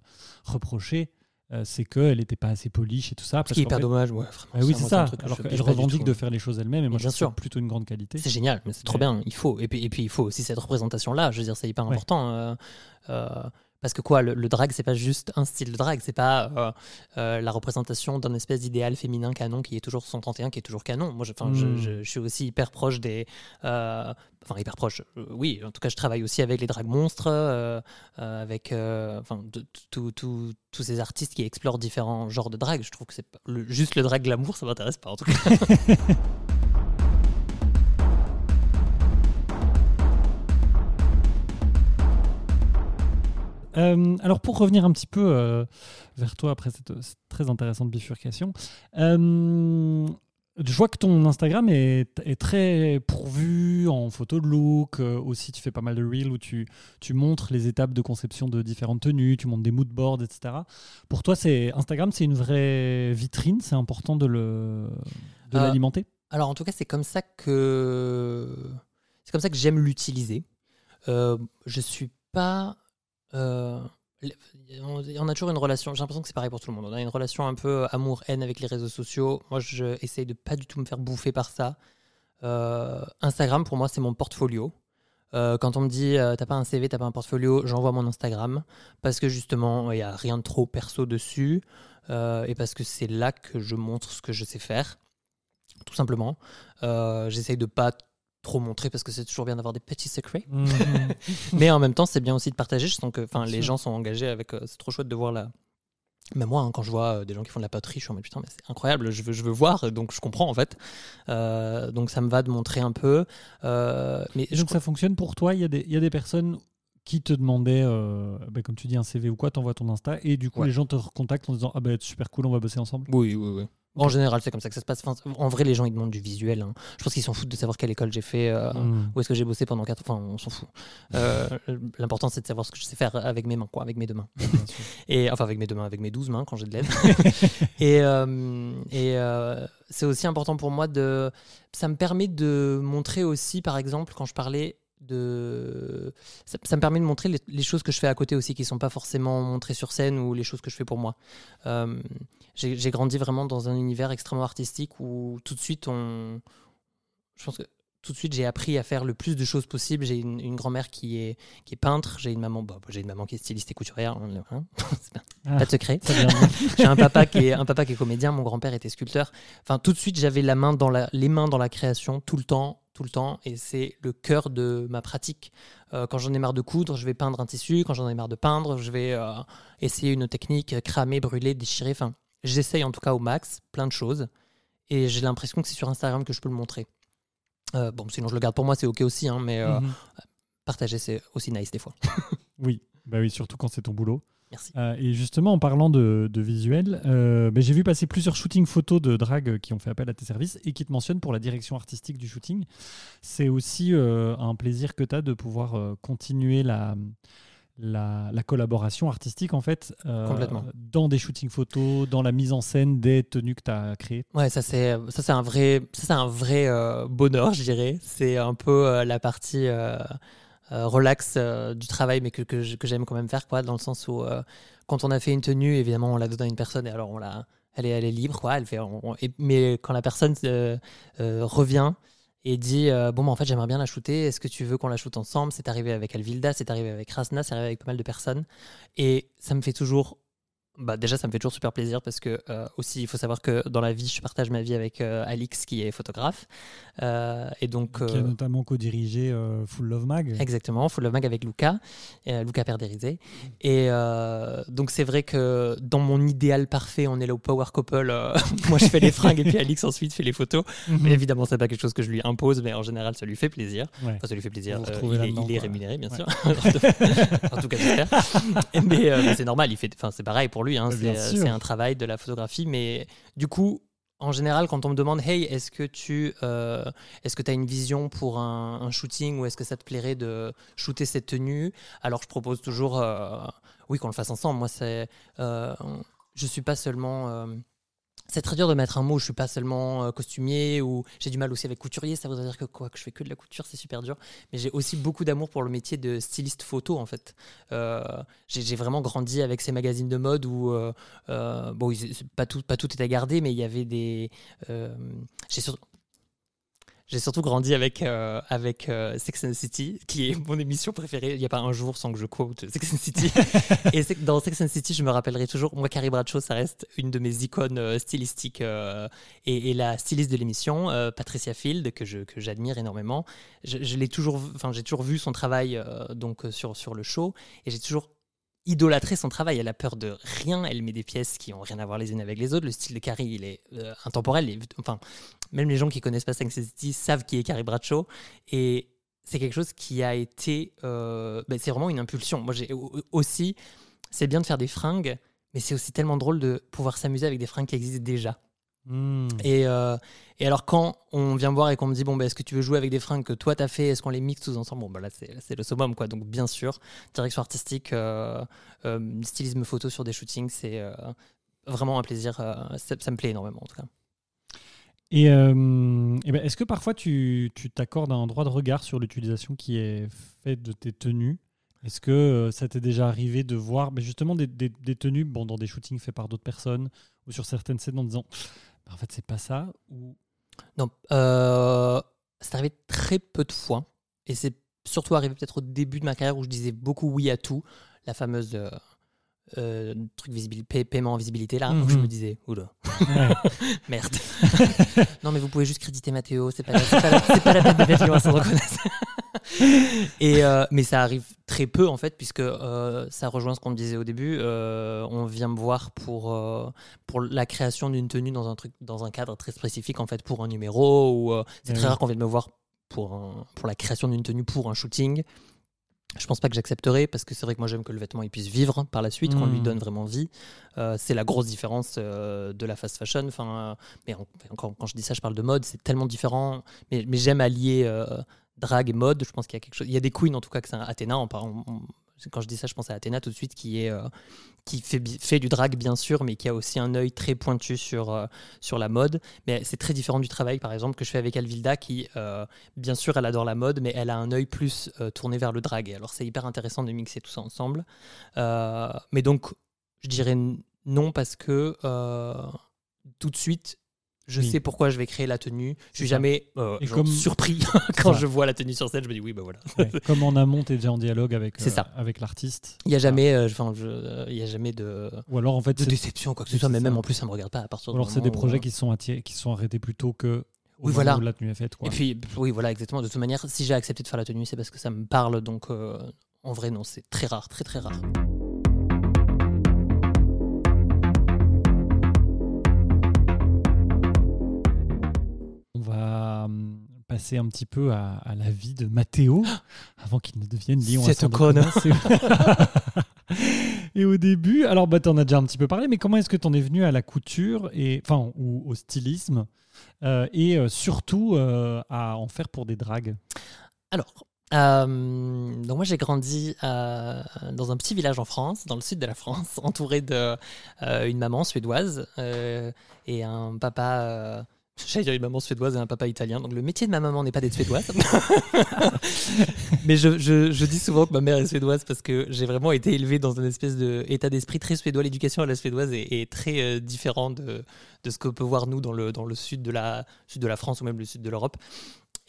reproché, euh, c'est qu'elle n'était pas assez polish et tout ça. Ce qui est hyper dommage, ouais. Vraiment, oui, c'est ça. Alors qu'elle revendique de faire les choses elle-même, et moi, je trouve plutôt une grande qualité. C'est génial, mais c'est trop bien. Il faut. Et puis, et puis, il faut aussi cette représentation-là. Je veux dire, c'est hyper important. Euh, euh, Parce que quoi, le, le drag, c'est pas juste un style de drag, c'est pas euh, euh, la représentation d'un espèce d'idéal féminin canon qui est toujours cent trente et un, qui est toujours canon. Moi, je, mm. je, je, je suis aussi hyper proche des... Euh, enfin, hyper proche, euh, oui. En tout cas, je travaille aussi avec les drag monstres, euh, euh, avec euh, enfin, tous ces artistes qui explorent différents genres de drag. Je trouve que c'est pas, le, juste le drag glamour, ça m'intéresse pas, en tout cas. Euh, alors, pour revenir un petit peu euh, vers toi après cette, cette très intéressante bifurcation, euh, je vois que ton Instagram est, est très pourvu en photo de look. Euh, aussi, tu fais pas mal de reels où tu, tu montres les étapes de conception de différentes tenues, tu montres des moodboards, et cetera. Pour toi, c'est, Instagram, c'est une vraie vitrine, c'est important de, le, de euh, l'alimenter ? Alors, en tout cas, c'est comme ça que, c'est comme ça que j'aime l'utiliser. Euh, je suis pas... Euh, on a toujours une relation, j'ai l'impression que c'est pareil pour tout le monde, on a une relation un peu amour-haine avec les réseaux sociaux. Moi, j'essaye de pas du tout me faire bouffer par ça. euh, Instagram pour moi c'est mon portfolio. Euh, quand on me dit euh, t'as pas un C V, t'as pas un portfolio, j'envoie mon Instagram parce que justement il n'y a rien de trop perso dessus, euh, et parce que c'est là que je montre ce que je sais faire, tout simplement. Euh, j'essaye de pas trop montrer parce que c'est toujours bien d'avoir des petits secrets, mmh. mais en même temps c'est bien aussi de partager. Je sens que enfin les gens sont engagés avec euh, c'est trop chouette de voir la... Même moi, hein, quand je vois euh, des gens qui font de la poterie, je suis en mode putain mais c'est incroyable, je veux je veux voir, donc je comprends en fait. Euh, donc ça me va de montrer un peu. Euh, mais donc je... ça fonctionne pour toi. Il y a des il y a des personnes qui te demandaient, euh, bah, comme tu dis, un C V ou quoi, t'envoies ton Insta et du coup ouais. les gens te recontactent en disant ah ben bah, super cool, on va bosser ensemble. Oui oui oui. En général, c'est comme ça que ça se passe. Enfin, en vrai, les gens, ils demandent du visuel. Hein. Je pense qu'ils s'en foutent de savoir quelle école j'ai fait, euh, mmh. où est-ce que j'ai bossé pendant quatre ans. Enfin, on s'en fout. Euh, l'important, c'est de savoir ce que je sais faire avec mes mains, quoi, avec mes deux mains. Et, enfin, avec mes deux mains, avec mes douze mains, quand j'ai de l'aide. et euh, et euh, c'est aussi important pour moi de... Ça me permet de montrer aussi, par exemple, quand je parlais de... ça, ça me permet de montrer les, les choses que je fais à côté aussi, qui ne sont pas forcément montrées sur scène, ou les choses que je fais pour moi. Euh, j'ai, j'ai grandi vraiment dans un univers extrêmement artistique où tout de suite, on... je pense que tout de suite, j'ai appris à faire le plus de choses possible. J'ai une, une grand-mère qui est, qui est peintre. J'ai une maman, bah, j'ai une maman qui est styliste et couturière. Hein, c'est pas, ah, pas de secret. J'ai un papa qui est, un papa qui est comédien. Mon grand-père était sculpteur. Enfin, tout de suite, j'avais la main dans la, les mains dans la création tout le temps, tout le temps. Et c'est le cœur de ma pratique. Euh, quand j'en ai marre de coudre, je vais peindre un tissu. Quand j'en ai marre de peindre, je vais euh, essayer une technique, cramer, brûler, déchirer. Enfin, j'essaye en tout cas au max, plein de choses. Et j'ai l'impression que c'est sur Instagram que je peux le montrer. Euh, bon, sinon je le garde pour moi, c'est ok aussi, hein, mais euh, mm-hmm. partager c'est aussi nice des fois. Oui, bah oui, surtout quand c'est ton boulot. Merci. Euh, et justement, en parlant de, de visuel, euh, bah, j'ai vu passer plusieurs shootings photos de drague qui ont fait appel à tes services et qui te mentionnent pour la direction artistique du shooting. C'est aussi euh, un plaisir que tu as de pouvoir euh, continuer la, la, la collaboration artistique en fait, euh, complètement, dans des shootings photos, dans la mise en scène des tenues que tu as créées. Ouais, ça c'est, ça, c'est un vrai, ça, c'est un vrai euh, bonheur, je dirais. C'est un peu euh, la partie... Euh... Euh, relax euh, du travail, mais que, que, que j'aime quand même faire, quoi, dans le sens où euh, quand on a fait une tenue, évidemment on la donne à une personne et alors on la, elle, est, elle est libre, quoi, elle fait, on, on, et, mais quand la personne euh, euh, revient et dit euh, bon bah, en fait j'aimerais bien la shooter, est-ce que tu veux qu'on la shoote ensemble, c'est arrivé avec Alvilda, c'est arrivé avec Rasna, c'est arrivé avec pas mal de personnes, et ça me fait toujours Bah déjà, ça me fait toujours super plaisir parce que euh, aussi, il faut savoir que dans la vie, je partage ma vie avec euh, Alix, qui est photographe. Euh, et donc, euh, qui a notamment co-dirigé euh, Full Love Mag. Exactement, Full Love Mag avec Luca, euh, Luca Perderizé. Et euh, donc, c'est vrai que dans mon idéal parfait, on est là au power couple. Euh, moi, je fais les fringues et puis Alix ensuite fait les photos. Mm-hmm. Mais évidemment, c'est pas quelque chose que je lui impose, mais en général, ça lui fait plaisir. Ouais. Enfin, ça lui fait plaisir. Euh, il est, il est rémunéré, bien ouais. sûr. En tout cas, j'espère. Mais euh, c'est normal, il fait, enfin, c'est pareil pour lui. Hein, c'est, c'est un travail de la photographie, mais du coup, en général, quand on me demande « Hey, est-ce que tu euh, est-ce que tu as une vision pour un, un shooting, ou est-ce que ça te plairait de shooter cette tenue ?» Alors, je propose toujours euh, « Oui, qu'on le fasse ensemble. » Moi, c'est, euh, je suis pas seulement... Euh, c'est très dur de mettre un mot, je suis pas seulement euh, costumier, ou j'ai du mal aussi avec couturier, ça voudrait dire que quoi, que je fais que de la couture, c'est super dur, mais j'ai aussi beaucoup d'amour pour le métier de styliste photo en fait. Euh, j'ai, j'ai vraiment grandi avec ces magazines de mode où euh, euh, bon, pas tout pas tout était à garder, mais il y avait des euh, j'ai surtout J'ai surtout grandi avec, euh, avec euh, Sex and the City, qui est mon émission préférée. Il n'y a pas un jour sans que je quote Sex and the City. Et c'est, dans Sex and the City, je me rappellerai toujours, moi, Carrie Bradshaw, ça reste une de mes icônes euh, stylistiques. Euh, et, et la styliste de l'émission, euh, Patricia Field, que, je, que j'admire énormément, je, je l'ai toujours, enfin, j'ai toujours vu son travail euh, donc, sur, sur le show, et j'ai toujours idolâtrer son travail. Elle a peur de rien, elle met des pièces qui n'ont rien à voir les unes avec les autres. Le style de Carrie, il est euh, intemporel. Et, enfin, même les gens qui ne connaissent pas Sex and the City savent qui est Carrie Bradshaw. Et c'est quelque chose qui a été... Euh, ben c'est vraiment une impulsion. Moi, j'ai aussi... C'est bien de faire des fringues, mais c'est aussi tellement drôle de pouvoir s'amuser avec des fringues qui existent déjà. Mmh. Et, euh, et alors quand on vient me voir et qu'on me dit bon ben, est-ce que tu veux jouer avec des fringues que toi t'as fait, est-ce qu'on les mixe tous ensemble, bon ben là c'est, là c'est le summum quoi. Donc bien sûr, direction artistique, euh, euh, stylisme photo sur des shootings, c'est euh, vraiment un plaisir, euh, ça, ça me plaît énormément en tout cas. Et, euh, et ben, est-ce que parfois tu, tu t'accordes un droit de regard sur l'utilisation qui est faite de tes tenues? Est-ce que euh, ça t'est déjà arrivé de voir ben, justement des, des, des tenues bon, dans des shootings faits par d'autres personnes ou sur certaines scènes en disant en fait, c'est pas ça ou... Non, euh, c'est arrivé très peu de fois. Et c'est surtout arrivé peut-être au début de ma carrière où je disais beaucoup oui à tout. La fameuse euh, euh, truc visibil- paie- paiement en visibilité, là, mm-hmm. où je me disais, oula, ouais. Merde. Non, mais vous pouvez juste créditer Mattéo, c'est pas la, c'est pas la, c'est pas la peine de mettre Lion Ascendant Connasse. Et euh, mais ça arrive très peu en fait, puisque euh, ça rejoint ce qu'on me disait au début. Euh, on vient me voir pour euh, pour la création d'une tenue dans un truc, dans un cadre très spécifique en fait, pour un numéro. Ou euh, c'est oui. très rare qu'on vienne me voir pour un, pour la création d'une tenue pour un shooting. Je pense pas que j'accepterai, parce que c'est vrai que moi j'aime que le vêtement il puisse vivre par la suite, mmh. qu'on lui donne vraiment vie. Euh, c'est la grosse différence euh, de la fast fashion. Enfin, euh, mais en, quand, quand je dis ça, je parle de mode, c'est tellement différent. Mais, mais j'aime allier. Euh, drague et mode, je pense qu'il y a quelque chose, il y a des queens en tout cas que c'est un Athéna, on, on, quand je dis ça, je pense à Athéna tout de suite, qui, est, euh, qui fait, fait du drag, bien sûr, mais qui a aussi un œil très pointu sur, euh, sur la mode. Mais c'est très différent du travail, par exemple, que je fais avec Alvilda, qui, euh, bien sûr, elle adore la mode, mais elle a un œil plus euh, tourné vers le drag. Alors, c'est hyper intéressant de mixer tout ça ensemble. Euh, mais donc, je dirais non, parce que euh, tout de suite... Je oui. sais pourquoi je vais créer la tenue. Je suis jamais euh, genre, comme... surpris quand je vois la tenue sur scène. Je me dis oui, ben voilà. Ouais. Comme en amont, t'es déjà en dialogue avec, euh, avec l'artiste. Il n'y a jamais, euh, euh, il y a jamais de, ou alors, en fait, de déception, quoi que ce soit. Mais ça. Même en plus, ça ne me regarde pas à partir. Ou alors, c'est des projets où... qui sont attirés, qui sont arrêtés plus tôt que au oui, voilà. où la tenue est faite. Quoi. Et puis, oui, voilà, exactement. De toute manière, si j'ai accepté de faire la tenue, c'est parce que ça me parle. Donc, euh, en vrai, non, c'est très rare, très très rare. Passer un petit peu à, à la vie de Mattéo avant qu'il ne devienne Lion Ascendant Connasse. Et au début, alors bah, tu en as déjà un petit peu parlé, mais comment est-ce que tu en es venu à la couture, et, enfin, ou au stylisme, euh, et surtout euh, à en faire pour des dragues? Alors, euh, donc moi j'ai grandi euh, dans un petit village en France, dans le sud de la France, entouré d'une euh, maman suédoise euh, et un papa... Euh, J'allais dire une maman suédoise et un papa italien. Donc, le métier de ma maman n'est pas d'être suédoise. Mais je, je, je dis souvent que ma mère est suédoise parce que j'ai vraiment été élevé dans un espèce d'état de d'esprit très suédois. L'éducation à la suédoise est, est très euh, différente de, de ce que peut voir nous dans le, dans le sud, de la, sud de la France ou même le sud de l'Europe.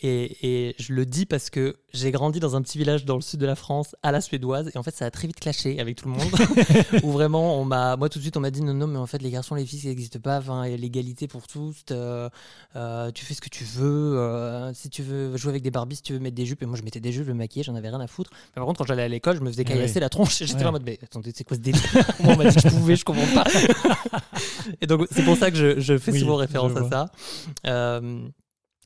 Et, et je le dis parce que j'ai grandi dans un petit village dans le sud de la France à la suédoise, et en fait ça a très vite clashé avec tout le monde. Où vraiment on m'a, moi tout de suite on m'a dit non non mais en fait les garçons les filles ça n'existe pas, enfin l'égalité pour tous, euh, euh, tu fais ce que tu veux, euh, si tu veux jouer avec des barbies, si tu veux mettre des jupes, et moi je mettais des jupes, je me maquillais, j'en avais rien à foutre. Mais par contre quand j'allais à l'école je me faisais caillasser oui. la tronche et j'étais ouais. là en mode mais attendez c'est quoi ce délire? Moi on m'a dit que je pouvais, je comprends pas. Et donc c'est pour ça que je, je fais oui, souvent référence à ça. Euh,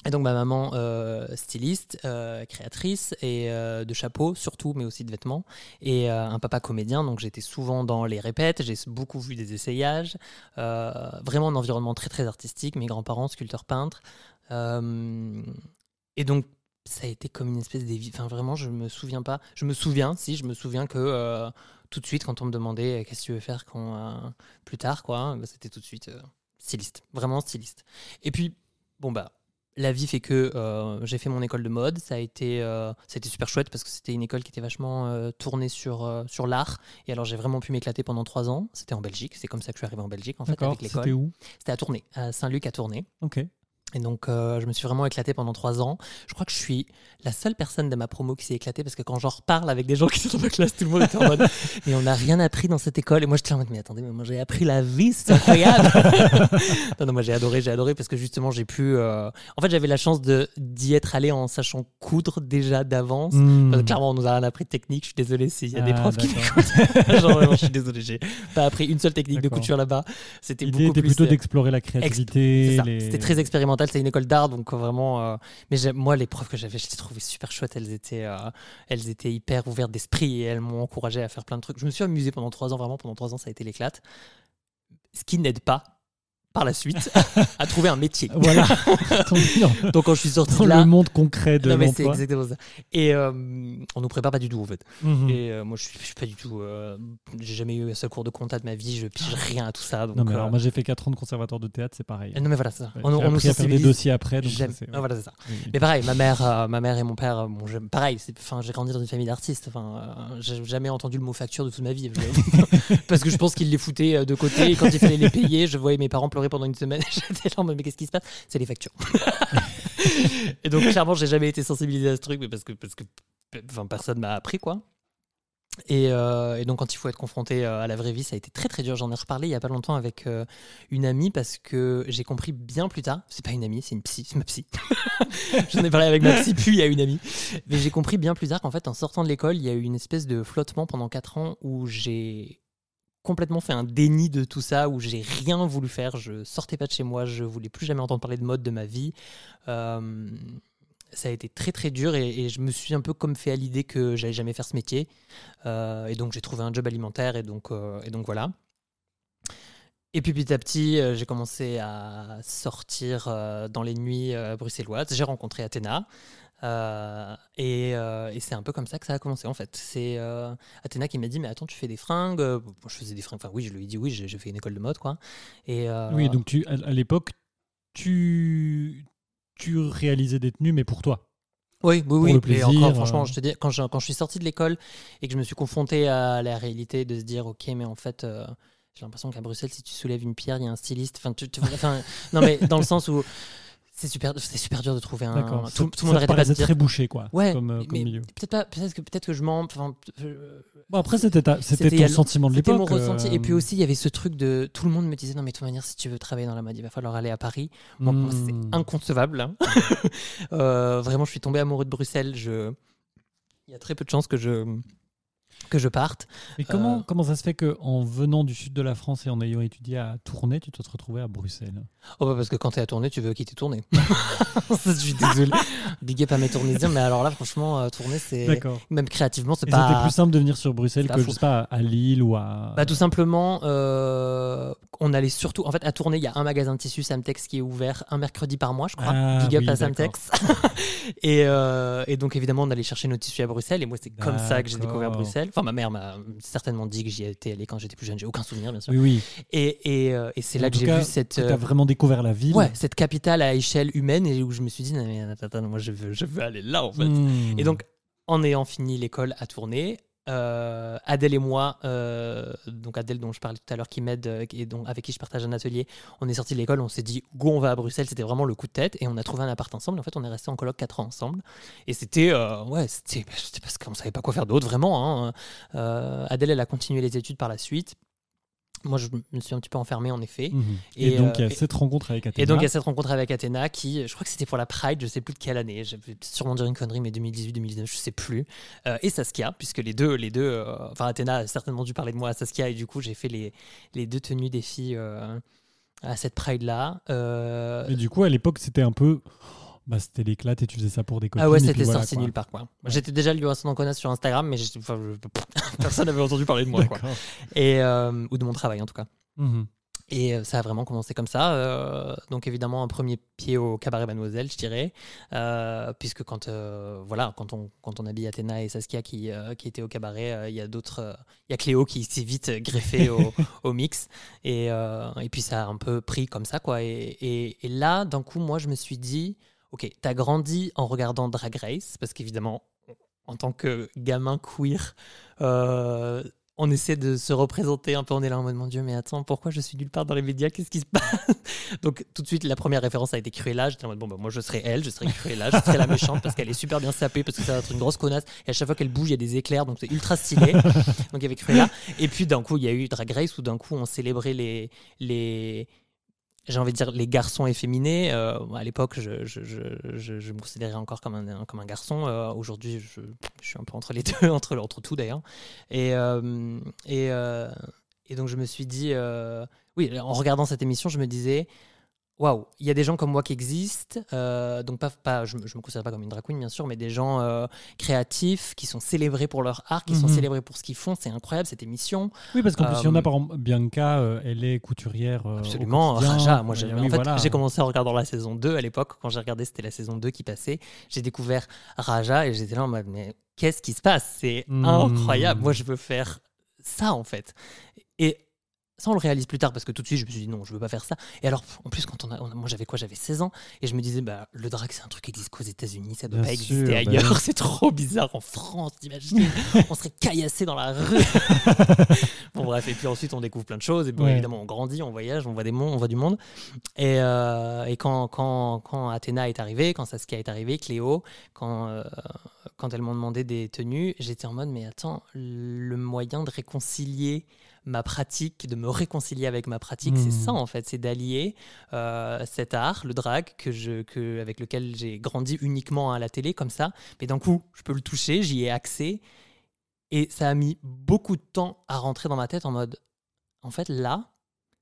Et donc ma maman euh, styliste, euh, créatrice et euh, de chapeaux surtout, mais aussi de vêtements, et euh, un papa comédien. Donc j'étais souvent dans les répètes, j'ai beaucoup vu des essayages, euh, vraiment un environnement très très artistique. Mes grands-parents sculpteurs, peintres, euh, et donc ça a été comme une espèce d'évi. Enfin vraiment, je me souviens pas. Je me souviens, si je me souviens que. Euh, tout de suite quand on me demandait euh, qu'est-ce que tu veux faire quand euh, plus tard quoi, bah, c'était tout de suite euh, styliste, vraiment styliste. Et puis bon bah. La vie fait que euh, j'ai fait mon école de mode, ça a été euh, c'était super chouette parce que c'était une école qui était vachement euh, tournée sur euh, sur l'art. Et alors j'ai vraiment pu m'éclater pendant trois ans. C'était en Belgique, c'est comme ça que je suis arrivé en Belgique en fait avec l'école. C'était où ? C'était à Tournai, à Saint-Luc à Tournai. Ok. Et donc euh, je me suis vraiment éclaté pendant trois ans. Je crois que je suis la seule personne de ma promo qui s'est éclatée parce que quand j'en reparle avec des gens qui sont dans ma classe, tout le monde était en mode mais on n'a rien appris dans cette école. Et moi j'étais en mode mais attendez, mais moi j'ai appris la vie, c'est incroyable. non, non, moi j'ai adoré, j'ai adoré parce que justement j'ai pu. Euh... En fait j'avais la chance de d'y être allé en sachant coudre déjà d'avance. Mmh. Parce que clairement on nous a rien appris de technique. Je suis désolé s'il y a ah, des profs qui m'écoutent. Genre vraiment, je suis désolé, j'ai pas appris une seule technique d'accord. de couture là-bas. C'était L'idée beaucoup était plus plutôt euh... d'explorer la créativité. Exp... C'est ça. Les... C'était très expérimental. C'est une école d'art, donc vraiment. Euh, mais j'ai, moi, les profs que j'avais, je les trouvais super chouettes. Elles étaient, euh, elles étaient hyper ouvertes d'esprit et elles m'ont encouragé à faire plein de trucs. Je me suis amusé pendant trois ans, vraiment. Pendant trois ans, ça a été l'éclate. Ce qui n'aide pas, par la suite, à trouver un métier. Voilà. donc, quand je suis sorti de là, le monde concret de non, mais l'emploi. C'est exactement ça. Et euh, on nous prépare pas du tout, en fait. Mm-hmm. Et euh, moi, je suis, je suis pas du tout. Euh, j'ai jamais eu un seul cours de compta de ma vie. Je pige rien à tout ça. Donc, non, mais alors, euh, moi, j'ai fait quatre ans de conservatoire de théâtre, c'est pareil. Non, mais voilà, c'est ça. Ouais, on, on nous sensibilise. Des dossiers après. Donc ça, c'est, ouais. non, voilà, c'est ça. Oui, oui. Mais pareil, ma mère, euh, ma mère et mon père, bon, j'aime, pareil. C'est, enfin, j'ai grandi dans une famille d'artistes. Enfin, euh, j'ai jamais entendu le mot facture de toute ma vie, parce que je pense qu'ils les foutaient de côté. Et quand il fallait les payer, je voyais mes parents pleurer pendant une semaine, j'étais là en mode mais qu'est-ce qui se passe? C'est les factures. Et donc clairement j'ai jamais été sensibilisé à ce truc, mais parce que parce que enfin personne m'a appris quoi. Et, euh, et donc quand il faut être confronté à la vraie vie, ça a été très très dur. J'en ai reparlé il y a pas longtemps avec euh, une amie parce que j'ai compris bien plus tard. C'est pas une amie, c'est une psy, c'est ma psy. J'en ai parlé avec ma psy puis à une amie. Mais j'ai compris bien plus tard qu'en fait en sortant de l'école, il y a eu une espèce de flottement pendant quatre ans où j'ai complètement fait un déni de tout ça, où j'ai rien voulu faire, je sortais pas de chez moi, je voulais plus jamais entendre parler de mode de ma vie. Euh, ça a été très très dur et, et je me suis un peu comme fait à l'idée que j'allais jamais faire ce métier. Euh, et donc j'ai trouvé un job alimentaire et donc, euh, et donc voilà. Et puis petit à petit, euh, j'ai commencé à sortir euh, dans les nuits euh, bruxelloises. J'ai rencontré Athéna. Euh, et, euh, et c'est un peu comme ça que ça a commencé en fait. C'est euh, Athéna qui m'a dit mais attends tu fais des fringues. Bon, je faisais des fringues. Enfin oui je lui ai dit oui j'ai, j'ai fait une école de mode quoi. Et euh, oui donc tu à l'époque tu tu réalisais des tenues mais pour toi. Oui, oui, oui. Plaisir, et encore, franchement, je te dis, quand je, quand je suis sorti de l'école et que je me suis confronté à la réalité de se dire, ok, mais en fait, euh, j'ai l'impression qu'à Bruxelles, si tu soulèves une pierre, il y a un styliste. Enfin, tu, tu, enfin, non, mais dans le sens où c'est super, c'est super dur de trouver un. D'accord. Tout, tout le monde n'arrêtait pas de dire. Très bouché, quoi. Ouais. Comme, euh, comme milieu. Peut-être pas. Peut-être que peut-être que je mens. Enfin. Euh, bon, après, c'était ta, c'était, c'était ton sentiment de c'était l'époque. C'était mon ressenti. Euh... Et puis aussi, il y avait ce truc de tout le monde me disait non, mais de toute manière, si tu veux travailler dans la mode, il va falloir aller à Paris. Moi, mmh. c'est inconcevable. Hein. euh, vraiment, je suis tombé amoureux de Bruxelles. Je... Il y a très peu de chances que je que je parte. Mais euh... comment comment ça se fait que en venant du sud de la France et en ayant étudié à Tournai, tu te retrouvais à Bruxelles? Oh bah parce que quand t'es à Tournai, tu veux quitter Tournai. Je suis désolé. Big up à mes Tournaisiens, mais alors là franchement Tournai c'est d'accord. Même créativement c'est et pas. C'était plus simple de venir sur Bruxelles que fou. Je sais pas à Lille ou à. Bah tout simplement, euh... on allait surtout en fait à Tournai il y a un magasin de tissus Samtex qui est ouvert un mercredi par mois je crois. Ah, big up oui, à Samtex. et euh... et donc évidemment on allait chercher nos tissus à Bruxelles et moi c'est comme d'accord. ça que j'ai découvert Bruxelles. Enfin, ma mère m'a certainement dit que j'y étais allé quand j'étais plus jeune. J'ai aucun souvenir, bien sûr. Oui, oui. Et, et, euh, et c'est en là que j'ai cas, vu cette. Tu as vraiment découvert la ville. Ouais, cette capitale à échelle humaine et où je me suis dit, non, mais attends, moi je veux, je veux aller là en fait. Mmh. Et donc, en ayant fini l'école à Tournai, euh, Adèle et moi, euh, donc Adèle dont je parlais tout à l'heure qui m'aide et dont, avec qui je partage un atelier, on est sortis de l'école, on s'est dit, go, on va à Bruxelles. C'était vraiment le coup de tête et on a trouvé un appart ensemble. En fait, on est restés en coloc quatre ans ensemble. Et c'était, euh, ouais, c'était, c'était parce qu'on savait pas quoi faire d'autre, vraiment. Hein. Euh, Adèle, elle a continué les études par la suite. Moi, je me suis un petit peu enfermé, en effet. Mmh. Et, et donc, il y a euh, cette rencontre avec Athéna. Et donc, il y a cette rencontre avec Athéna qui, je crois que c'était pour la Pride, je ne sais plus de quelle année. Je vais sûrement dire une connerie, mais deux mille dix-huit, deux mille dix-neuf, je ne sais plus. Euh, et Saskia, puisque les deux... Les deux euh, enfin, Athéna a certainement dû parler de moi à Saskia. Et du coup, j'ai fait les, les deux tenues des filles euh, à cette Pride-là. Euh... Et du coup, à l'époque, c'était un peu... Bah, c'était l'éclate et tu faisais ça pour des copines. Ah ouais, c'était voilà, sorti nulle part quoi. Ouais. J'étais déjà Lion Ascendant Connasse sur Instagram, mais enfin, je... personne n'avait entendu parler de moi quoi. Et, euh, ou de mon travail en tout cas. Mm-hmm. Et euh, ça a vraiment commencé comme ça. Euh, donc évidemment, un premier pied au cabaret Mademoiselle, je dirais. Euh, puisque quand, euh, voilà, quand, on, quand on habille Athéna et Saskia qui, euh, qui étaient au cabaret, il euh, y a d'autres. Euh, y a Cléo qui s'est vite greffée au, au mix. Et, euh, et puis ça a un peu pris comme ça quoi. Et, et, et là, d'un coup, moi, je me suis dit. Ok, t'as grandi en regardant Drag Race, parce qu'évidemment, en tant que gamin queer, euh, on essaie de se représenter un peu, on est là en mode, mon Dieu, mais attends, pourquoi je suis nulle part dans les médias, qu'est-ce qui se passe? Donc tout de suite, la première référence a été Cruella, j'étais en mode, bon, bah, moi je serais elle, je serais Cruella, je serais la méchante, parce qu'elle est super bien sapée, parce que ça va être une grosse connasse, et à chaque fois qu'elle bouge, il y a des éclairs, donc c'est ultra stylé, donc il y avait Cruella, et puis d'un coup, il y a eu Drag Race, où d'un coup, on célébrait les... les... j'ai envie de dire les garçons efféminés. Euh, à l'époque, je, je, je, je, je me considérais encore comme un, comme un garçon. Euh, aujourd'hui, je, je suis un peu entre les deux, entre, entre tout d'ailleurs. Et, euh, et, euh, et donc, je me suis dit... Euh, oui, en regardant cette émission, je me disais... Waouh, il y a des gens comme moi qui existent, euh, donc pas, pas, je ne me considère pas comme une drag queen bien sûr, mais des gens euh, créatifs qui sont célébrés pour leur art, qui mm-hmm. sont célébrés pour ce qu'ils font, c'est incroyable cette émission. Oui, parce qu'en euh, plus, il y en a par exemple, Bianca, euh, elle est couturière. Euh, absolument, Raja, moi j'ai, oui, en fait, voilà. J'ai commencé en regardant la saison deux à l'époque, quand j'ai regardé, c'était la saison deux qui passait, j'ai découvert Raja et j'étais là en mode, mais qu'est-ce qui se passe? C'est mm-hmm. incroyable, moi je veux faire ça en fait. Et ça, on le réalise plus tard parce que tout de suite, je me suis dit non, je veux pas faire ça. Et alors, en plus, quand on a, on a moi j'avais quoi, j'avais seize ans et je me disais bah le drag c'est un truc qui existe qu'aux États-Unis, ça doit bien pas sûr, exister ailleurs, ben... c'est trop bizarre en France, t'imagines, on serait caillassés dans la rue. Bon bref, et puis ensuite on découvre plein de choses et bon, ouais. Évidemment on grandit, on voyage, on voit des mondes, on voit du monde. Et, euh, et quand quand quand Athéna est arrivée, quand Saskia est arrivée, Cléo, quand euh, quand elles m'ont demandé des tenues, j'étais en mode mais attends, le moyen de réconcilier ma pratique, de me réconcilier avec ma pratique, mmh. c'est ça en fait, c'est d'allier euh, cet art, le drag, que je, que, avec lequel j'ai grandi uniquement à la télé comme ça, mais d'un coup je peux le toucher, j'y ai accès et ça a mis beaucoup de temps à rentrer dans ma tête en mode, en fait là,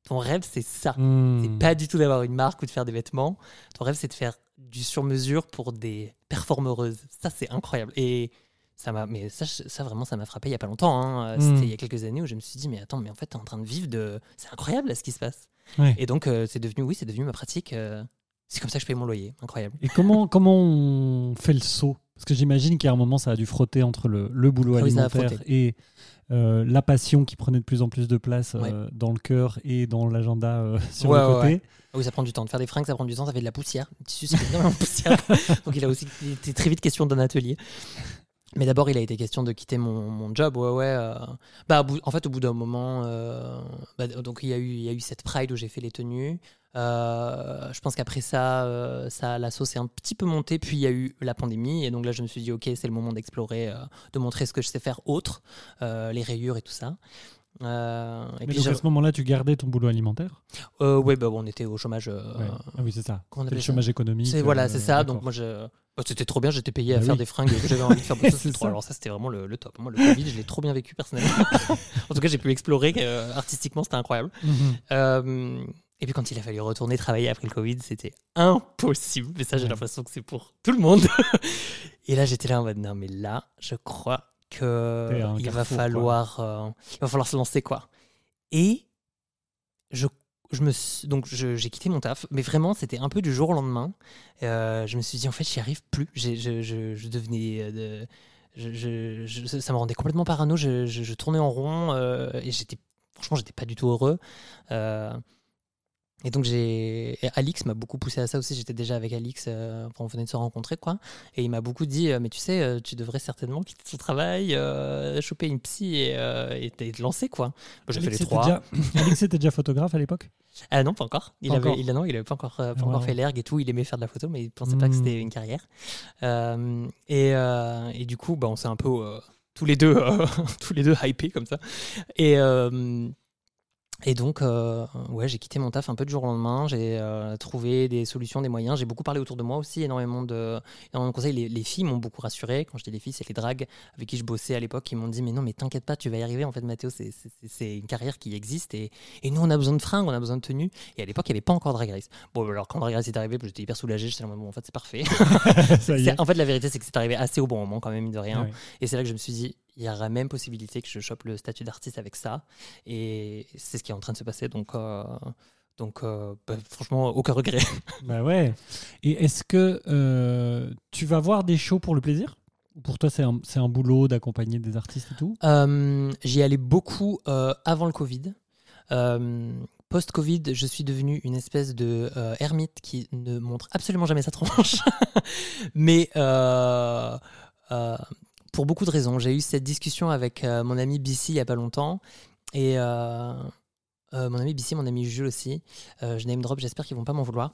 ton rêve c'est ça, mmh. c'est pas du tout d'avoir une marque ou de faire des vêtements, ton rêve c'est de faire du sur-mesure pour des performeuses, ça c'est incroyable et... Ça m'a, mais ça, ça vraiment, ça m'a frappé il n'y a pas longtemps. Hein. Mmh. C'était il y a quelques années où je me suis dit, mais attends, mais en fait, t'es en train de vivre de... C'est incroyable là, ce qui se passe. Ouais. Et donc, euh, c'est devenu, oui, c'est devenu ma pratique. Euh, C'est comme ça que je paye mon loyer, incroyable. Et comment, comment on fait le saut ? Parce que j'imagine qu'à un moment, ça a dû frotter entre le, le boulot ah, alimentaire et euh, la passion qui prenait de plus en plus de place ouais. euh, dans le cœur et dans l'agenda euh, sur ouais, le ouais, côté. Ouais. Ah oui, ça prend du temps. De faire des fringues, ça prend du temps, ça fait de la poussière. Le tissu, c'est énormément de poussière. Donc il a aussi été très vite question d'un atelier. Mais d'abord, il a été question de quitter mon, mon job. Ouais, ouais. Euh... Bah, en fait, au bout d'un moment, euh... bah, donc il y a eu, il y a eu cette Pride où j'ai fait les tenues. Euh, je pense qu'après ça, euh, ça, la sauce est un petit peu montée. Puis il y a eu la pandémie, et donc là, je me suis dit, ok, c'est le moment d'explorer, euh, de montrer ce que je sais faire autre, euh, les rayures et tout ça. Euh, et mais puis donc à ce moment-là, tu gardais ton boulot alimentaire ? euh, Oui, bah, on était au chômage. Euh, ouais. Ah oui, c'est ça. C'est le chômage économique. C'est, voilà, c'est euh, ça. D'accord. Donc moi, je... oh, c'était trop bien. J'étais payé bah à oui. faire des fringues que j'avais envie de faire. Bon, ça, c'était trop... Alors ça, c'était vraiment le, le top. Moi, le Covid, je l'ai trop bien vécu personnellement. En tout cas, j'ai pu explorer. Euh, artistiquement, c'était incroyable. Mm-hmm. Euh, Et puis quand il a fallu retourner travailler après le Covid, c'était impossible. Mais ça, j'ai ouais. l'impression que c'est pour tout le monde. Et là, j'étais là en mode, non, mais là, je crois qu'il va falloir, euh, il va falloir se lancer, quoi. Et je, je me suis, donc je, j'ai quitté mon taf. Mais vraiment, c'était un peu du jour au lendemain. Euh, je me suis dit, en fait, j'y arrive plus. J'ai, je, je, je devenais... Euh, je, je, je, ça me rendait complètement parano. Je, je, je tournais en rond. Euh, et j'étais, franchement, j'étais pas du tout heureux. Euh, Et donc, j'ai... Et Alix m'a beaucoup poussé à ça aussi. J'étais déjà avec Alix, euh, on venait de se rencontrer, quoi. Et il m'a beaucoup dit, mais tu sais, tu devrais certainement quitter ton travail, euh, choper une psy et, euh, et te lancer, quoi. J'ai Alix fait les trois. Déjà... Alix était déjà photographe à l'époque ? Ah non, pas encore. Il n'avait il, non, il avait pas encore, pas ah, encore ouais. fait l'ergue et tout. Il aimait faire de la photo, mais il ne pensait mmh. pas que c'était une carrière. Euh, et, euh, et du coup, bah, on s'est un peu euh, tous les deux, euh, tous les deux hypés comme ça. Et... Euh, Et donc, euh, ouais, j'ai quitté mon taf un peu du jour au lendemain. J'ai euh, trouvé des solutions, des moyens. J'ai beaucoup parlé autour de moi aussi, énormément de, énormément de conseils. Les, les filles m'ont beaucoup rassuré. Quand je dis les filles, c'est les drags avec qui je bossais à l'époque qui m'ont dit « Mais non, mais t'inquiète pas, tu vas y arriver. En fait, Mathéo, c'est, c'est, c'est une carrière qui existe. Et, et nous, on a besoin de fringues, on a besoin de tenues. » Et à l'époque, il n'y avait pas encore Drag Race. Bon, alors quand Drag Race est arrivé, j'étais hyper soulagé. J'étais là, bon, en fait, c'est parfait. c'est, en fait, la vérité, c'est que c'est arrivé assez au bon moment quand même, de rien. Oui. Et c'est là que je me suis dit, il y aura même possibilité que je chope le statut d'artiste avec ça. Et c'est ce qui est en train de se passer. Donc, euh, donc euh, bah, franchement, aucun regret. Bah ouais. Et est-ce que euh, tu vas voir des shows pour le plaisir ? Pour toi, c'est un, c'est un boulot d'accompagner des artistes et tout ? euh, J'y allais beaucoup euh, avant le Covid. Euh, post-Covid, je suis devenu une espèce de euh, ermite qui ne montre absolument jamais sa tronche. Mais... Euh, euh, Pour beaucoup de raisons. J'ai eu cette discussion avec euh, mon ami B C il n'y a pas longtemps. Et euh, euh, mon ami B C, mon ami Jules aussi. Euh, je name drop, j'espère qu'ils ne vont pas m'en vouloir.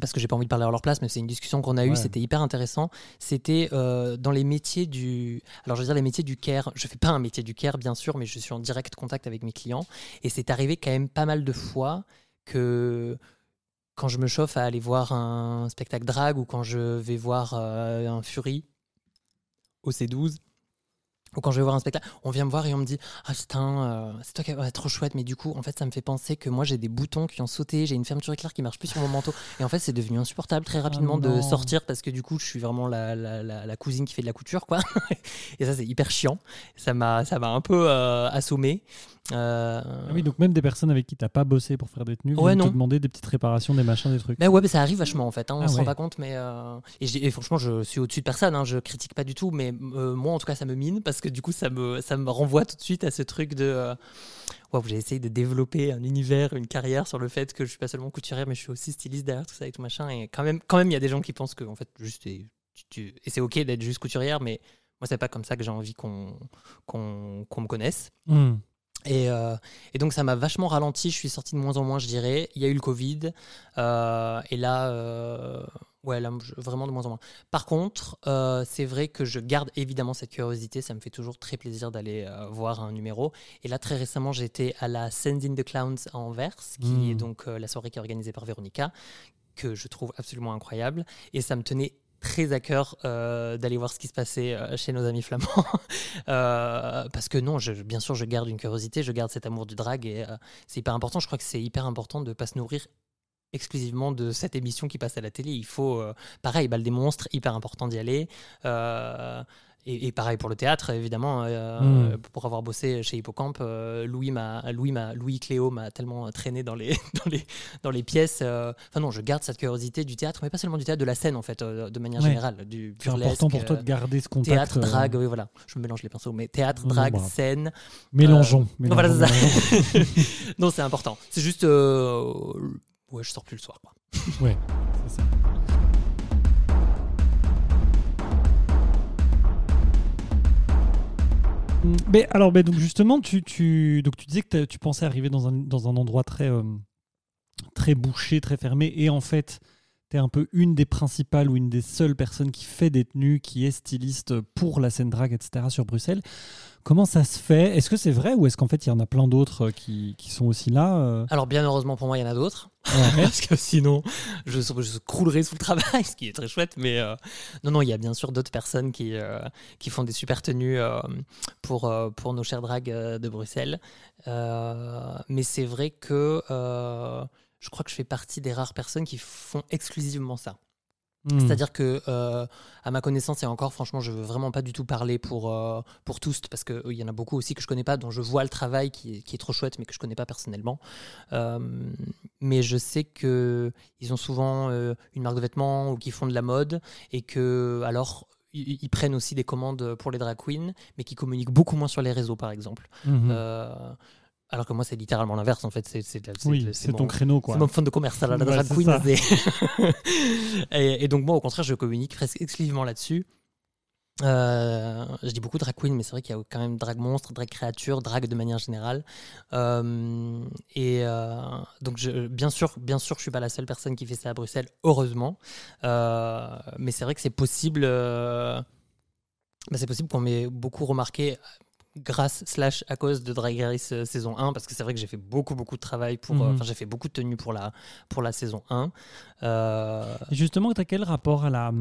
Parce que je n'ai pas envie de parler à leur place, mais c'est une discussion qu'on a eue. Ouais. C'était hyper intéressant. C'était euh, dans les métiers du... Alors, je veux dire les métiers du care. Je ne fais pas un métier du care, bien sûr, mais je suis en direct contact avec mes clients. Et c'est arrivé quand même pas mal de fois que... Quand je me chauffe à aller voir un spectacle drag ou quand je vais voir euh, un Fury... au C douze, ou quand je vais voir un spectacle, on vient me voir et on me dit « Ah putain, euh, c'est toi qui ouais, trop chouette, mais du coup, en fait, ça me fait penser que moi, j'ai des boutons qui ont sauté, j'ai une fermeture éclair qui marche plus sur mon manteau. » Et en fait, c'est devenu insupportable très rapidement ah, de sortir parce que du coup, je suis vraiment la, la, la, la cousine qui fait de la couture, quoi. Et ça, c'est hyper chiant. Ça m'a, ça m'a un peu euh, assommé. Euh... Ah oui, donc même des personnes avec qui t'as pas bossé pour faire des tenues, ouais, viennent te demander des petites réparations, des machins, des trucs. Bah ouais, mais ça arrive vachement en fait, hein, on ah s'en ouais. rend pas compte, mais euh... et, et franchement, je suis au-dessus de personne, hein, je critique pas du tout, mais euh, moi en tout cas, ça me mine parce que du coup, ça me ça me renvoie tout de suite à ce truc de euh... wow, j'ai essayé de développer un univers, une carrière sur le fait que je suis pas seulement couturière, mais je suis aussi styliste derrière tout ça et tout machin. Et quand même, quand même, il y a des gens qui pensent que en fait, juste et, tu... et c'est ok d'être juste couturière, mais moi, c'est pas comme ça que j'ai envie qu'on qu'on, qu'on me connaisse. Mm. Et, euh, et donc ça m'a vachement ralenti, je suis sorti de moins en moins, je dirais. Il y a eu le Covid, euh, et là, euh, ouais, là, vraiment de moins en moins. Par contre, euh, c'est vrai que je garde évidemment cette curiosité, ça me fait toujours très plaisir d'aller euh, voir un numéro. Et là, très récemment, j'étais à la Send in the Clowns à Anvers, qui mmh. est donc euh, la soirée qui est organisée par Véronica, que je trouve absolument incroyable, et ça me tenait très à cœur euh, d'aller voir ce qui se passait euh, chez nos amis flamands. euh, parce que non, je, bien sûr, je garde une curiosité, je garde cet amour du drag et euh, c'est hyper important. Je crois que c'est hyper important de ne pas se nourrir exclusivement de cette émission qui passe à la télé. Il faut, euh, pareil, Bal des monstres, hyper important d'y aller. Euh, Et, et pareil pour le théâtre, évidemment, euh, mmh. pour avoir bossé chez Hippocampe, euh, Louis, m'a, Louis, m'a, Louis Cléo m'a tellement traîné dans les, dans les, dans les pièces. Euh, enfin non, je garde cette curiosité du théâtre, mais pas seulement du théâtre, de la scène en fait, euh, de manière ouais. générale. Du c'est important pour toi de garder ce contact. Théâtre, euh... drague, oui voilà, je me mélange les pinceaux, mais théâtre, drague, mmh, bah. scène. Mélangeons. Euh, mélangeons non, voilà, c'est ça. Non, c'est important. C'est juste, euh, ouais, je sors plus le soir. Quoi. Ouais, c'est ça. Mais alors, mais donc justement, tu, tu, donc tu disais que tu pensais arriver dans un, dans un endroit très, euh, très bouché, très fermé, et en fait, tu es un peu une des principales ou une des seules personnes qui fait des tenues, qui est styliste pour la scène drague, et cetera sur Bruxelles. Comment ça se fait ? Est-ce que c'est vrai ou est-ce qu'en fait, il y en a plein d'autres qui, qui sont aussi là ? Alors, bien heureusement pour moi, il y en a d'autres. Ouais. Parce que sinon, je, je croulerais sous le travail, ce qui est très chouette. Mais euh, non, non, il y a bien sûr d'autres personnes qui, euh, qui font des super tenues euh, pour, euh, pour nos chères dragues euh, de Bruxelles. Euh, mais c'est vrai que euh, je crois que je fais partie des rares personnes qui font exclusivement ça. Mmh. C'est-à-dire que, euh, à ma connaissance, et encore, franchement, je veux vraiment pas du tout parler pour, euh, pour tous, parce qu'il euh, y en a beaucoup aussi que je connais pas, dont je vois le travail qui est, qui est trop chouette, mais que je connais pas personnellement. Euh, mais je sais qu'ils ont souvent euh, une marque de vêtements ou qu'ils font de la mode, et que, alors, ils prennent aussi des commandes pour les drag queens, mais qui communiquent beaucoup moins sur les réseaux, par exemple. Mmh. Euh, Alors que moi, c'est littéralement l'inverse, en fait. C'est, c'est, c'est, oui, c'est, c'est mon, ton créneau, quoi. C'est mon fond de commerce, à la drag queen. Et, et donc, moi, au contraire, je communique presque exclusivement là-dessus. Euh, je dis beaucoup drag queen, mais c'est vrai qu'il y a quand même drag monstre, drag créature, drag de manière générale. Euh, et euh, donc, je, bien sûr, bien sûr, je suis pas la seule personne qui fait ça à Bruxelles, heureusement. Euh, mais c'est vrai que c'est possible... Euh, bah, c'est possible qu'on m'ait beaucoup remarqué... grâce slash à cause de Drag Race euh, saison un, parce que c'est vrai que j'ai fait beaucoup beaucoup de travail pour mmh. enfin euh, j'ai fait beaucoup de tenues pour la pour la saison un. Euh... Justement, t'as quel rapport à la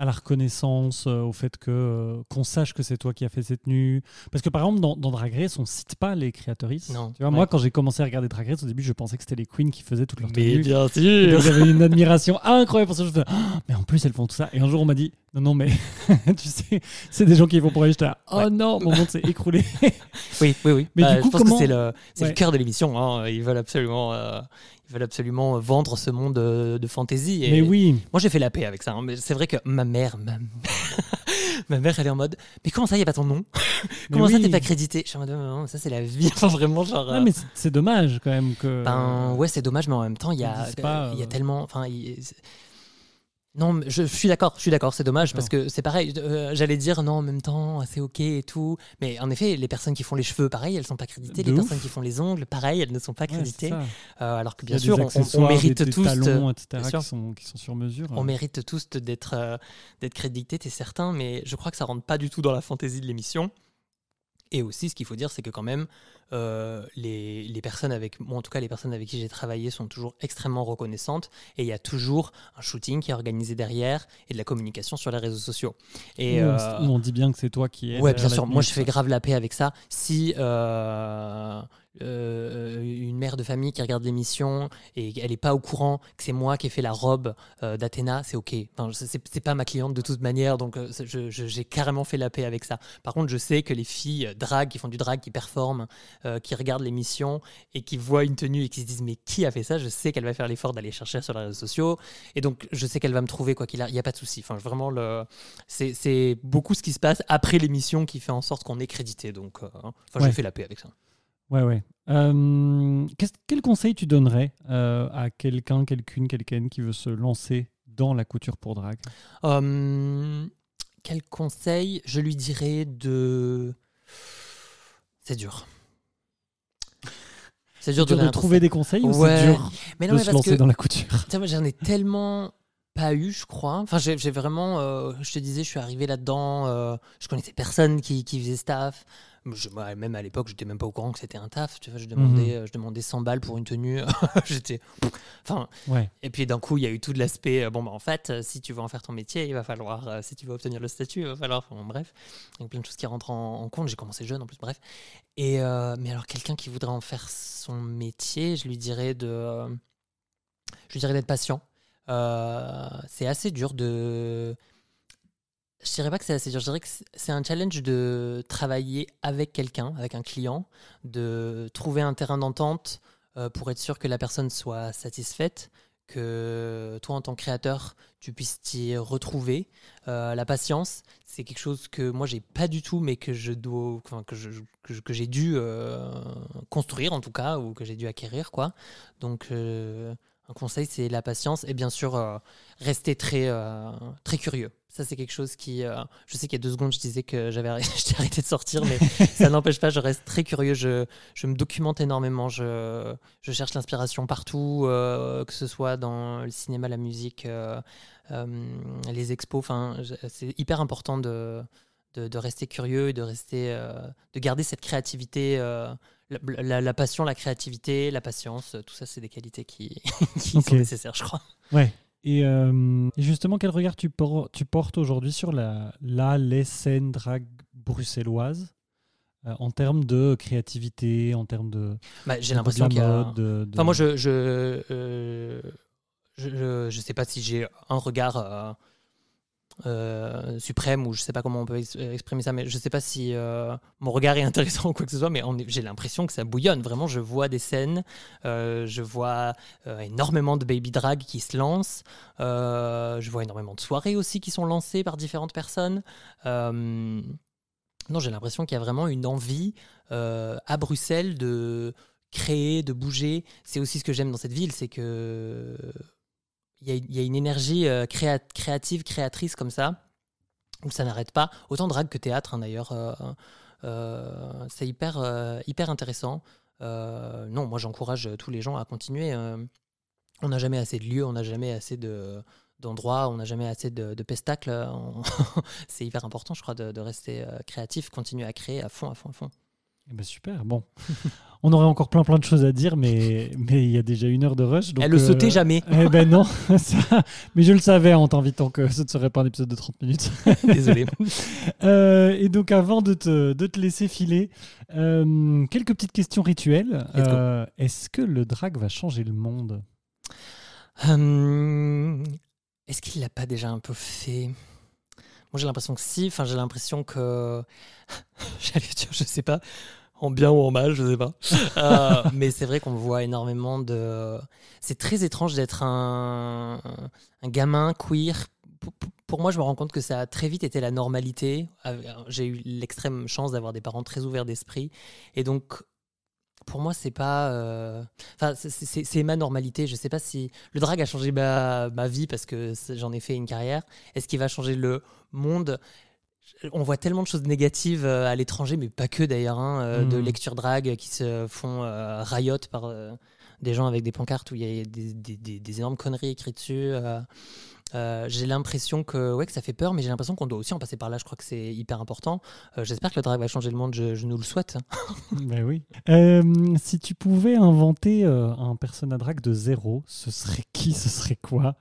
à la reconnaissance, euh, au fait que euh, qu'on sache que c'est toi qui as fait ces tenues, parce que par exemple dans, dans Drag Race on cite pas les créatrices. Non. Tu vois, ouais. Moi quand j'ai commencé à regarder Drag Race au début, je pensais que c'était les queens qui faisaient toutes leurs mais tenues. Mais bien sûr. J'avais une admiration incroyable pour ça. Je me disais, oh, mais en plus elles font tout ça. Et un jour on m'a dit non, non, mais tu sais, c'est des gens qui vont pour aller jeter là. Oh ouais. Non, mon monde s'est écroulé. Oui, oui, oui. Mais bah, du coup, je pense comment... que c'est le, c'est ouais. le cœur de l'émission. Hein. Ils veulent absolument, euh, ils veulent absolument vendre ce monde de, de fantaisie. Et mais oui. Moi, j'ai fait la paix avec ça. Hein. Mais c'est vrai que ma mère, ma mère, ma mère, elle est en mode, mais comment ça, il n'y a pas ton nom ? Comment oui. ça, t'es pas crédité ? Je suis en mode, non, ça, c'est la vie. Enfin, vraiment, genre. Non, mais c'est, c'est dommage quand même que. Ben ouais, c'est dommage, mais en même temps, il y a, il euh, y a tellement, enfin. Non, je, je suis d'accord, je suis d'accord, c'est dommage, parce que c'est pareil, euh, j'allais dire non, en même temps, c'est ok et tout, mais en effet, les personnes qui font les cheveux, pareil, elles ne sont pas créditées, de les ouf. Personnes qui font les ongles, pareil, elles ne sont pas créditées, ouais, euh, alors que bien sûr, on, on mérite des, des tous... Des talons, et cetera, qui sont, qui sont sur mesure. On euh. mérite tous d'être, euh, d'être crédités, t'es certain, mais je crois que ça ne rentre pas du tout dans la fantaisie de l'émission. Et aussi, ce qu'il faut dire, c'est que quand même, euh, les, les personnes avec moi, bon, en tout cas les personnes avec qui j'ai travaillé, sont toujours extrêmement reconnaissantes. Et il y a toujours un shooting qui est organisé derrière et de la communication sur les réseaux sociaux. Et on, euh, on dit bien que c'est toi qui es. Ouais, bien sûr. Moi, je fais grave la paix avec ça. Si euh, euh, une mère de famille qui regarde l'émission et elle n'est pas au courant que c'est moi qui ai fait la robe euh, d'Athéna, c'est ok. Enfin, c'est, c'est pas ma cliente de toute manière, donc je, je, j'ai carrément fait la paix avec ça. Par contre, je sais que les filles drag, qui font du drag, qui performent, euh, qui regardent l'émission et qui voient une tenue et qui se disent mais qui a fait ça, je sais qu'elle va faire l'effort d'aller chercher sur les réseaux sociaux et donc je sais qu'elle va me trouver quoi qu'il a, il n'y a pas de souci. Enfin, vraiment, le... c'est, c'est beaucoup ce qui se passe après l'émission qui fait en sorte qu'on est crédité, donc euh, enfin, ouais. j'ai fait la paix avec ça. Ouais, ouais. Euh, quel conseil tu donnerais euh, à quelqu'un, quelqu'une, quelqu'un qui veut se lancer dans la couture pour drag ? euh, Quel conseil ? Je lui dirais de... C'est dur. C'est dur, c'est dur de, de trouver conseil. Des conseils, ou ouais. c'est dur mais non, de mais se lancer que, dans la couture. Moi, j'en ai tellement pas eu, je crois. Enfin, j'ai, j'ai vraiment. Euh, je te disais, je suis arrivé là-dedans. Euh, je connaissais personne qui, qui faisait staff. Je, moi, même à l'époque, j'étais même pas au courant que c'était un taf. Tu vois, je demandais, mmh. je demandais cent balles pour une tenue. J'étais. Enfin. Ouais. Et puis d'un coup, il y a eu tout de l'aspect. Bon, bah en fait, si tu veux en faire ton métier, il va falloir. Si tu veux obtenir le statut, il va falloir. Enfin, bon, bref, il y a plein de choses qui rentrent en, en compte. J'ai commencé jeune en plus. Bref. Et euh, mais alors, quelqu'un qui voudrait en faire son métier, je lui dirais de. Euh, je lui dirais d'être patient. Euh, c'est assez dur de. Je dirais pas que c'est assez dur. Je dirais que c'est un challenge de travailler avec quelqu'un, avec un client, de trouver un terrain d'entente euh, pour être sûr que la personne soit satisfaite, que toi, en tant que créateur, tu puisses t'y retrouver. Euh, la patience, c'est quelque chose que moi, j'ai pas du tout, mais que je dois, enfin, que, je, que, je, que j'ai dû euh, construire, en tout cas, ou que j'ai dû acquérir, quoi. Donc, euh, un conseil, c'est la patience et bien sûr, euh, rester très, euh, très curieux. Ça, c'est quelque chose qui... Euh, je sais qu'il y a deux secondes, je disais que j'avais arrêté, j'étais arrêté de sortir, mais ça n'empêche pas, je reste très curieux. Je, je me documente énormément. Je, je cherche l'inspiration partout, euh, que ce soit dans le cinéma, la musique, euh, euh, les expos. Enfin, c'est hyper important de, de, de rester curieux et de, rester, euh, de garder cette créativité... Euh, La, la, la passion, la créativité, la patience, tout ça, c'est des qualités qui, qui okay. sont nécessaires, je crois. Ouais. Et, euh, et justement, quel regard tu, por- tu portes aujourd'hui sur la, la les scènes drag bruxelloises euh, en termes de créativité, en termes de bah, j'ai de l'impression de la mode, qu'il y a... de, de... Enfin, moi, je je, euh, je, je je sais pas si j'ai un regard euh, Euh, suprême, ou je sais pas comment on peut ex- exprimer ça, mais je sais pas si euh, mon regard est intéressant ou quoi que ce soit, mais on est, j'ai l'impression que ça bouillonne. Vraiment, je vois des scènes, euh, je vois euh, énormément de baby drag qui se lancent, euh, je vois énormément de soirées aussi qui sont lancées par différentes personnes. Euh, non, j'ai l'impression qu'il y a vraiment une envie euh, à Bruxelles de créer, de bouger. C'est aussi ce que j'aime dans cette ville, c'est que... Il y a une énergie créa- créative, créatrice comme ça, où ça n'arrête pas. Autant drague que théâtre, hein, d'ailleurs. Euh, euh, c'est hyper, euh, hyper intéressant. Euh, non, moi, j'encourage tous les gens à continuer. Euh, on n'a jamais assez de lieux, on n'a jamais assez de, d'endroits, on n'a jamais assez de, de pestacles. On... c'est hyper important, je crois, de, de rester créatif, continuer à créer à fond, à fond, à fond. Eh ben super, bon. On aurait encore plein plein de choses à dire, mais mais il y a déjà une heure de rush. Donc, Elle le euh, sautait jamais. Eh ben non, ça, mais je le savais en t'invitant que ce ne serait pas un épisode de trente minutes. Désolé. Euh, et donc avant de te, de te laisser filer, euh, quelques petites questions rituelles. Euh, est-ce que le drag va changer le monde ? hum, Est-ce qu'il l'a pas déjà un peu fait ? Moi, j'ai l'impression que si, enfin, j'ai l'impression que, j'allais dire, je sais pas, en bien ou en mal, je sais pas. Euh, mais c'est vrai qu'on voit énormément de... C'est très étrange d'être un, un gamin queer. Pour moi, je me rends compte que ça a très vite été la normalité. J'ai eu l'extrême chance d'avoir des parents très ouverts d'esprit. Et donc, pour moi, c'est pas... Euh... Enfin, c'est, c'est, c'est ma normalité. Je sais pas si... Le drag a changé ma, ma vie parce que j'en ai fait une carrière. Est-ce qu'il va changer le... monde, on voit tellement de choses négatives à l'étranger, mais pas que d'ailleurs, hein, mmh. de lectures drag qui se font euh, riot par euh, des gens avec des pancartes où il y a des, des, des, des énormes conneries écrites dessus. Euh, euh, j'ai l'impression que, ouais, que ça fait peur, mais j'ai l'impression qu'on doit aussi en passer par là. Je crois que c'est hyper important. Euh, j'espère que le drag va changer le monde, je, je nous le souhaite. Ben oui. Euh, si tu pouvais inventer euh, un persona drag de zéro, ce serait qui ? Ce serait quoi ?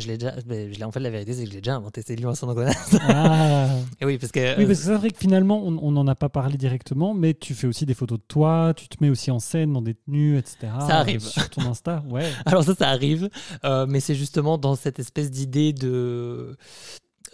Je l'ai déjà, je l'ai, en fait, la vérité, c'est que je l'ai déjà inventé, c'est Lion Ascendant Connasse. Ah. Et oui, parce que, oui, parce que c'est vrai que finalement, on n'en a pas parlé directement, mais tu fais aussi des photos de toi, tu te mets aussi en scène, dans des tenues, et cetera. Ça arrive. Sur ton Insta, ouais. Alors ça, ça arrive, euh, mais c'est justement dans cette espèce d'idée de...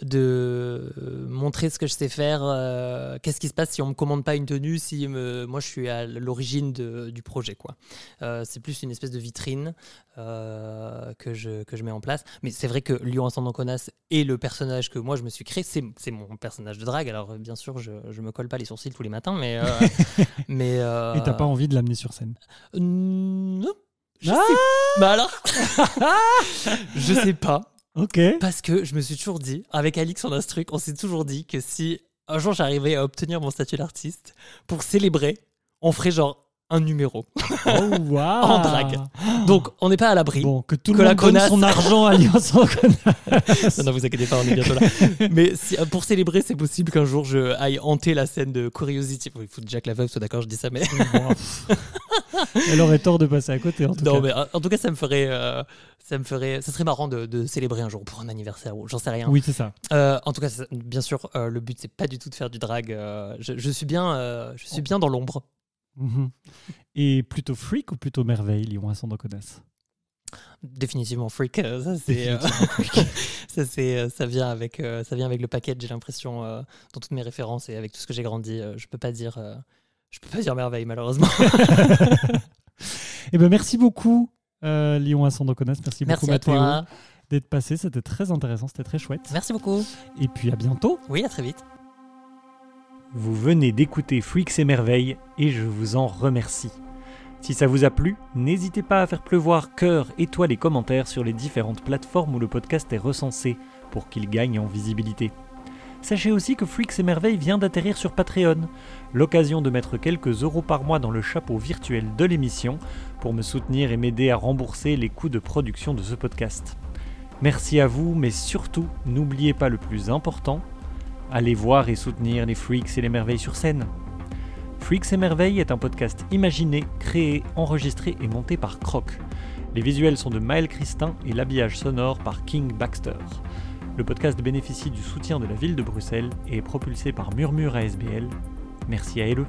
de montrer ce que je sais faire, euh, qu'est-ce qui se passe si on ne me commande pas une tenue, si me, moi je suis à l'origine de, du projet, quoi. Euh, c'est plus une espèce de vitrine euh, que, je, que je mets en place, mais c'est vrai que Lion Ascendant Connasse est le personnage que moi je me suis créé, c'est, c'est mon personnage de drague, alors bien sûr je ne me colle pas les sourcils tous les matins, mais... Euh, mais euh, et t'as pas envie de l'amener sur scène euh, Non, je ah sais... Bah alors je sais pas. Okay. Parce que je me suis toujours dit, avec Alix on a ce truc, on s'est toujours dit que si un jour j'arrivais à obtenir mon statut d'artiste, pour célébrer, on ferait genre un numéro oh, wow. en drague. Donc on n'est pas à l'abri. Bon, que tout que le monde connaisse son argent à Lion Ascendant Connasse. Non, non, vous inquiétez pas, on est bientôt là. Mais si, pour célébrer, c'est possible qu'un jour je aille hanter la scène de Curiosity. Il faut que Jack Laveuve soit d'accord, je dis ça, mais... Elle aurait tort de passer à côté, en tout non, cas. Mais en tout cas, ça me ferait... Euh, ça me ferait... Ça serait marrant de, de célébrer un jour pour un anniversaire, ou j'en sais rien. Oui, c'est ça. Euh, en tout cas, bien sûr, euh, le but, c'est pas du tout de faire du drag. Euh, je, je, suis bien, euh, je suis bien dans l'ombre. Mmh. Et plutôt freak ou plutôt merveille, Lion Ascendant Connasse ? Définitivement freak, euh, ça c'est, euh, ça, c'est euh, ça vient avec euh, ça vient avec le package. J'ai l'impression euh, dans toutes mes références et avec tout ce que j'ai grandi, euh, je peux pas dire euh, je peux pas dire merveille malheureusement. Et ben merci beaucoup euh, Lion Ascendant Connasse, merci, merci beaucoup Mathéo d'être passé, c'était très intéressant, c'était très chouette. Merci beaucoup. Et puis à bientôt. Oui, à très vite. Vous venez d'écouter Freaks et Merveilles et je vous en remercie. Si ça vous a plu, n'hésitez pas à faire pleuvoir cœur, étoiles et commentaires sur les différentes plateformes où le podcast est recensé pour qu'il gagne en visibilité. Sachez aussi que Freaks et Merveilles vient d'atterrir sur Patreon, l'occasion de mettre quelques euros par mois dans le chapeau virtuel de l'émission pour me soutenir et m'aider à rembourser les coûts de production de ce podcast. Merci à vous, mais surtout, n'oubliez pas le plus important, allez voir et soutenir les Freaks et les Merveilles sur scène. Freaks et Merveilles est un podcast imaginé, créé, enregistré et monté par Croc. Les visuels sont de Maël Christin et l'habillage sonore par King Baxter. Le podcast bénéficie du soutien de la ville de Bruxelles et est propulsé par Murmure A S B L. Merci à eux.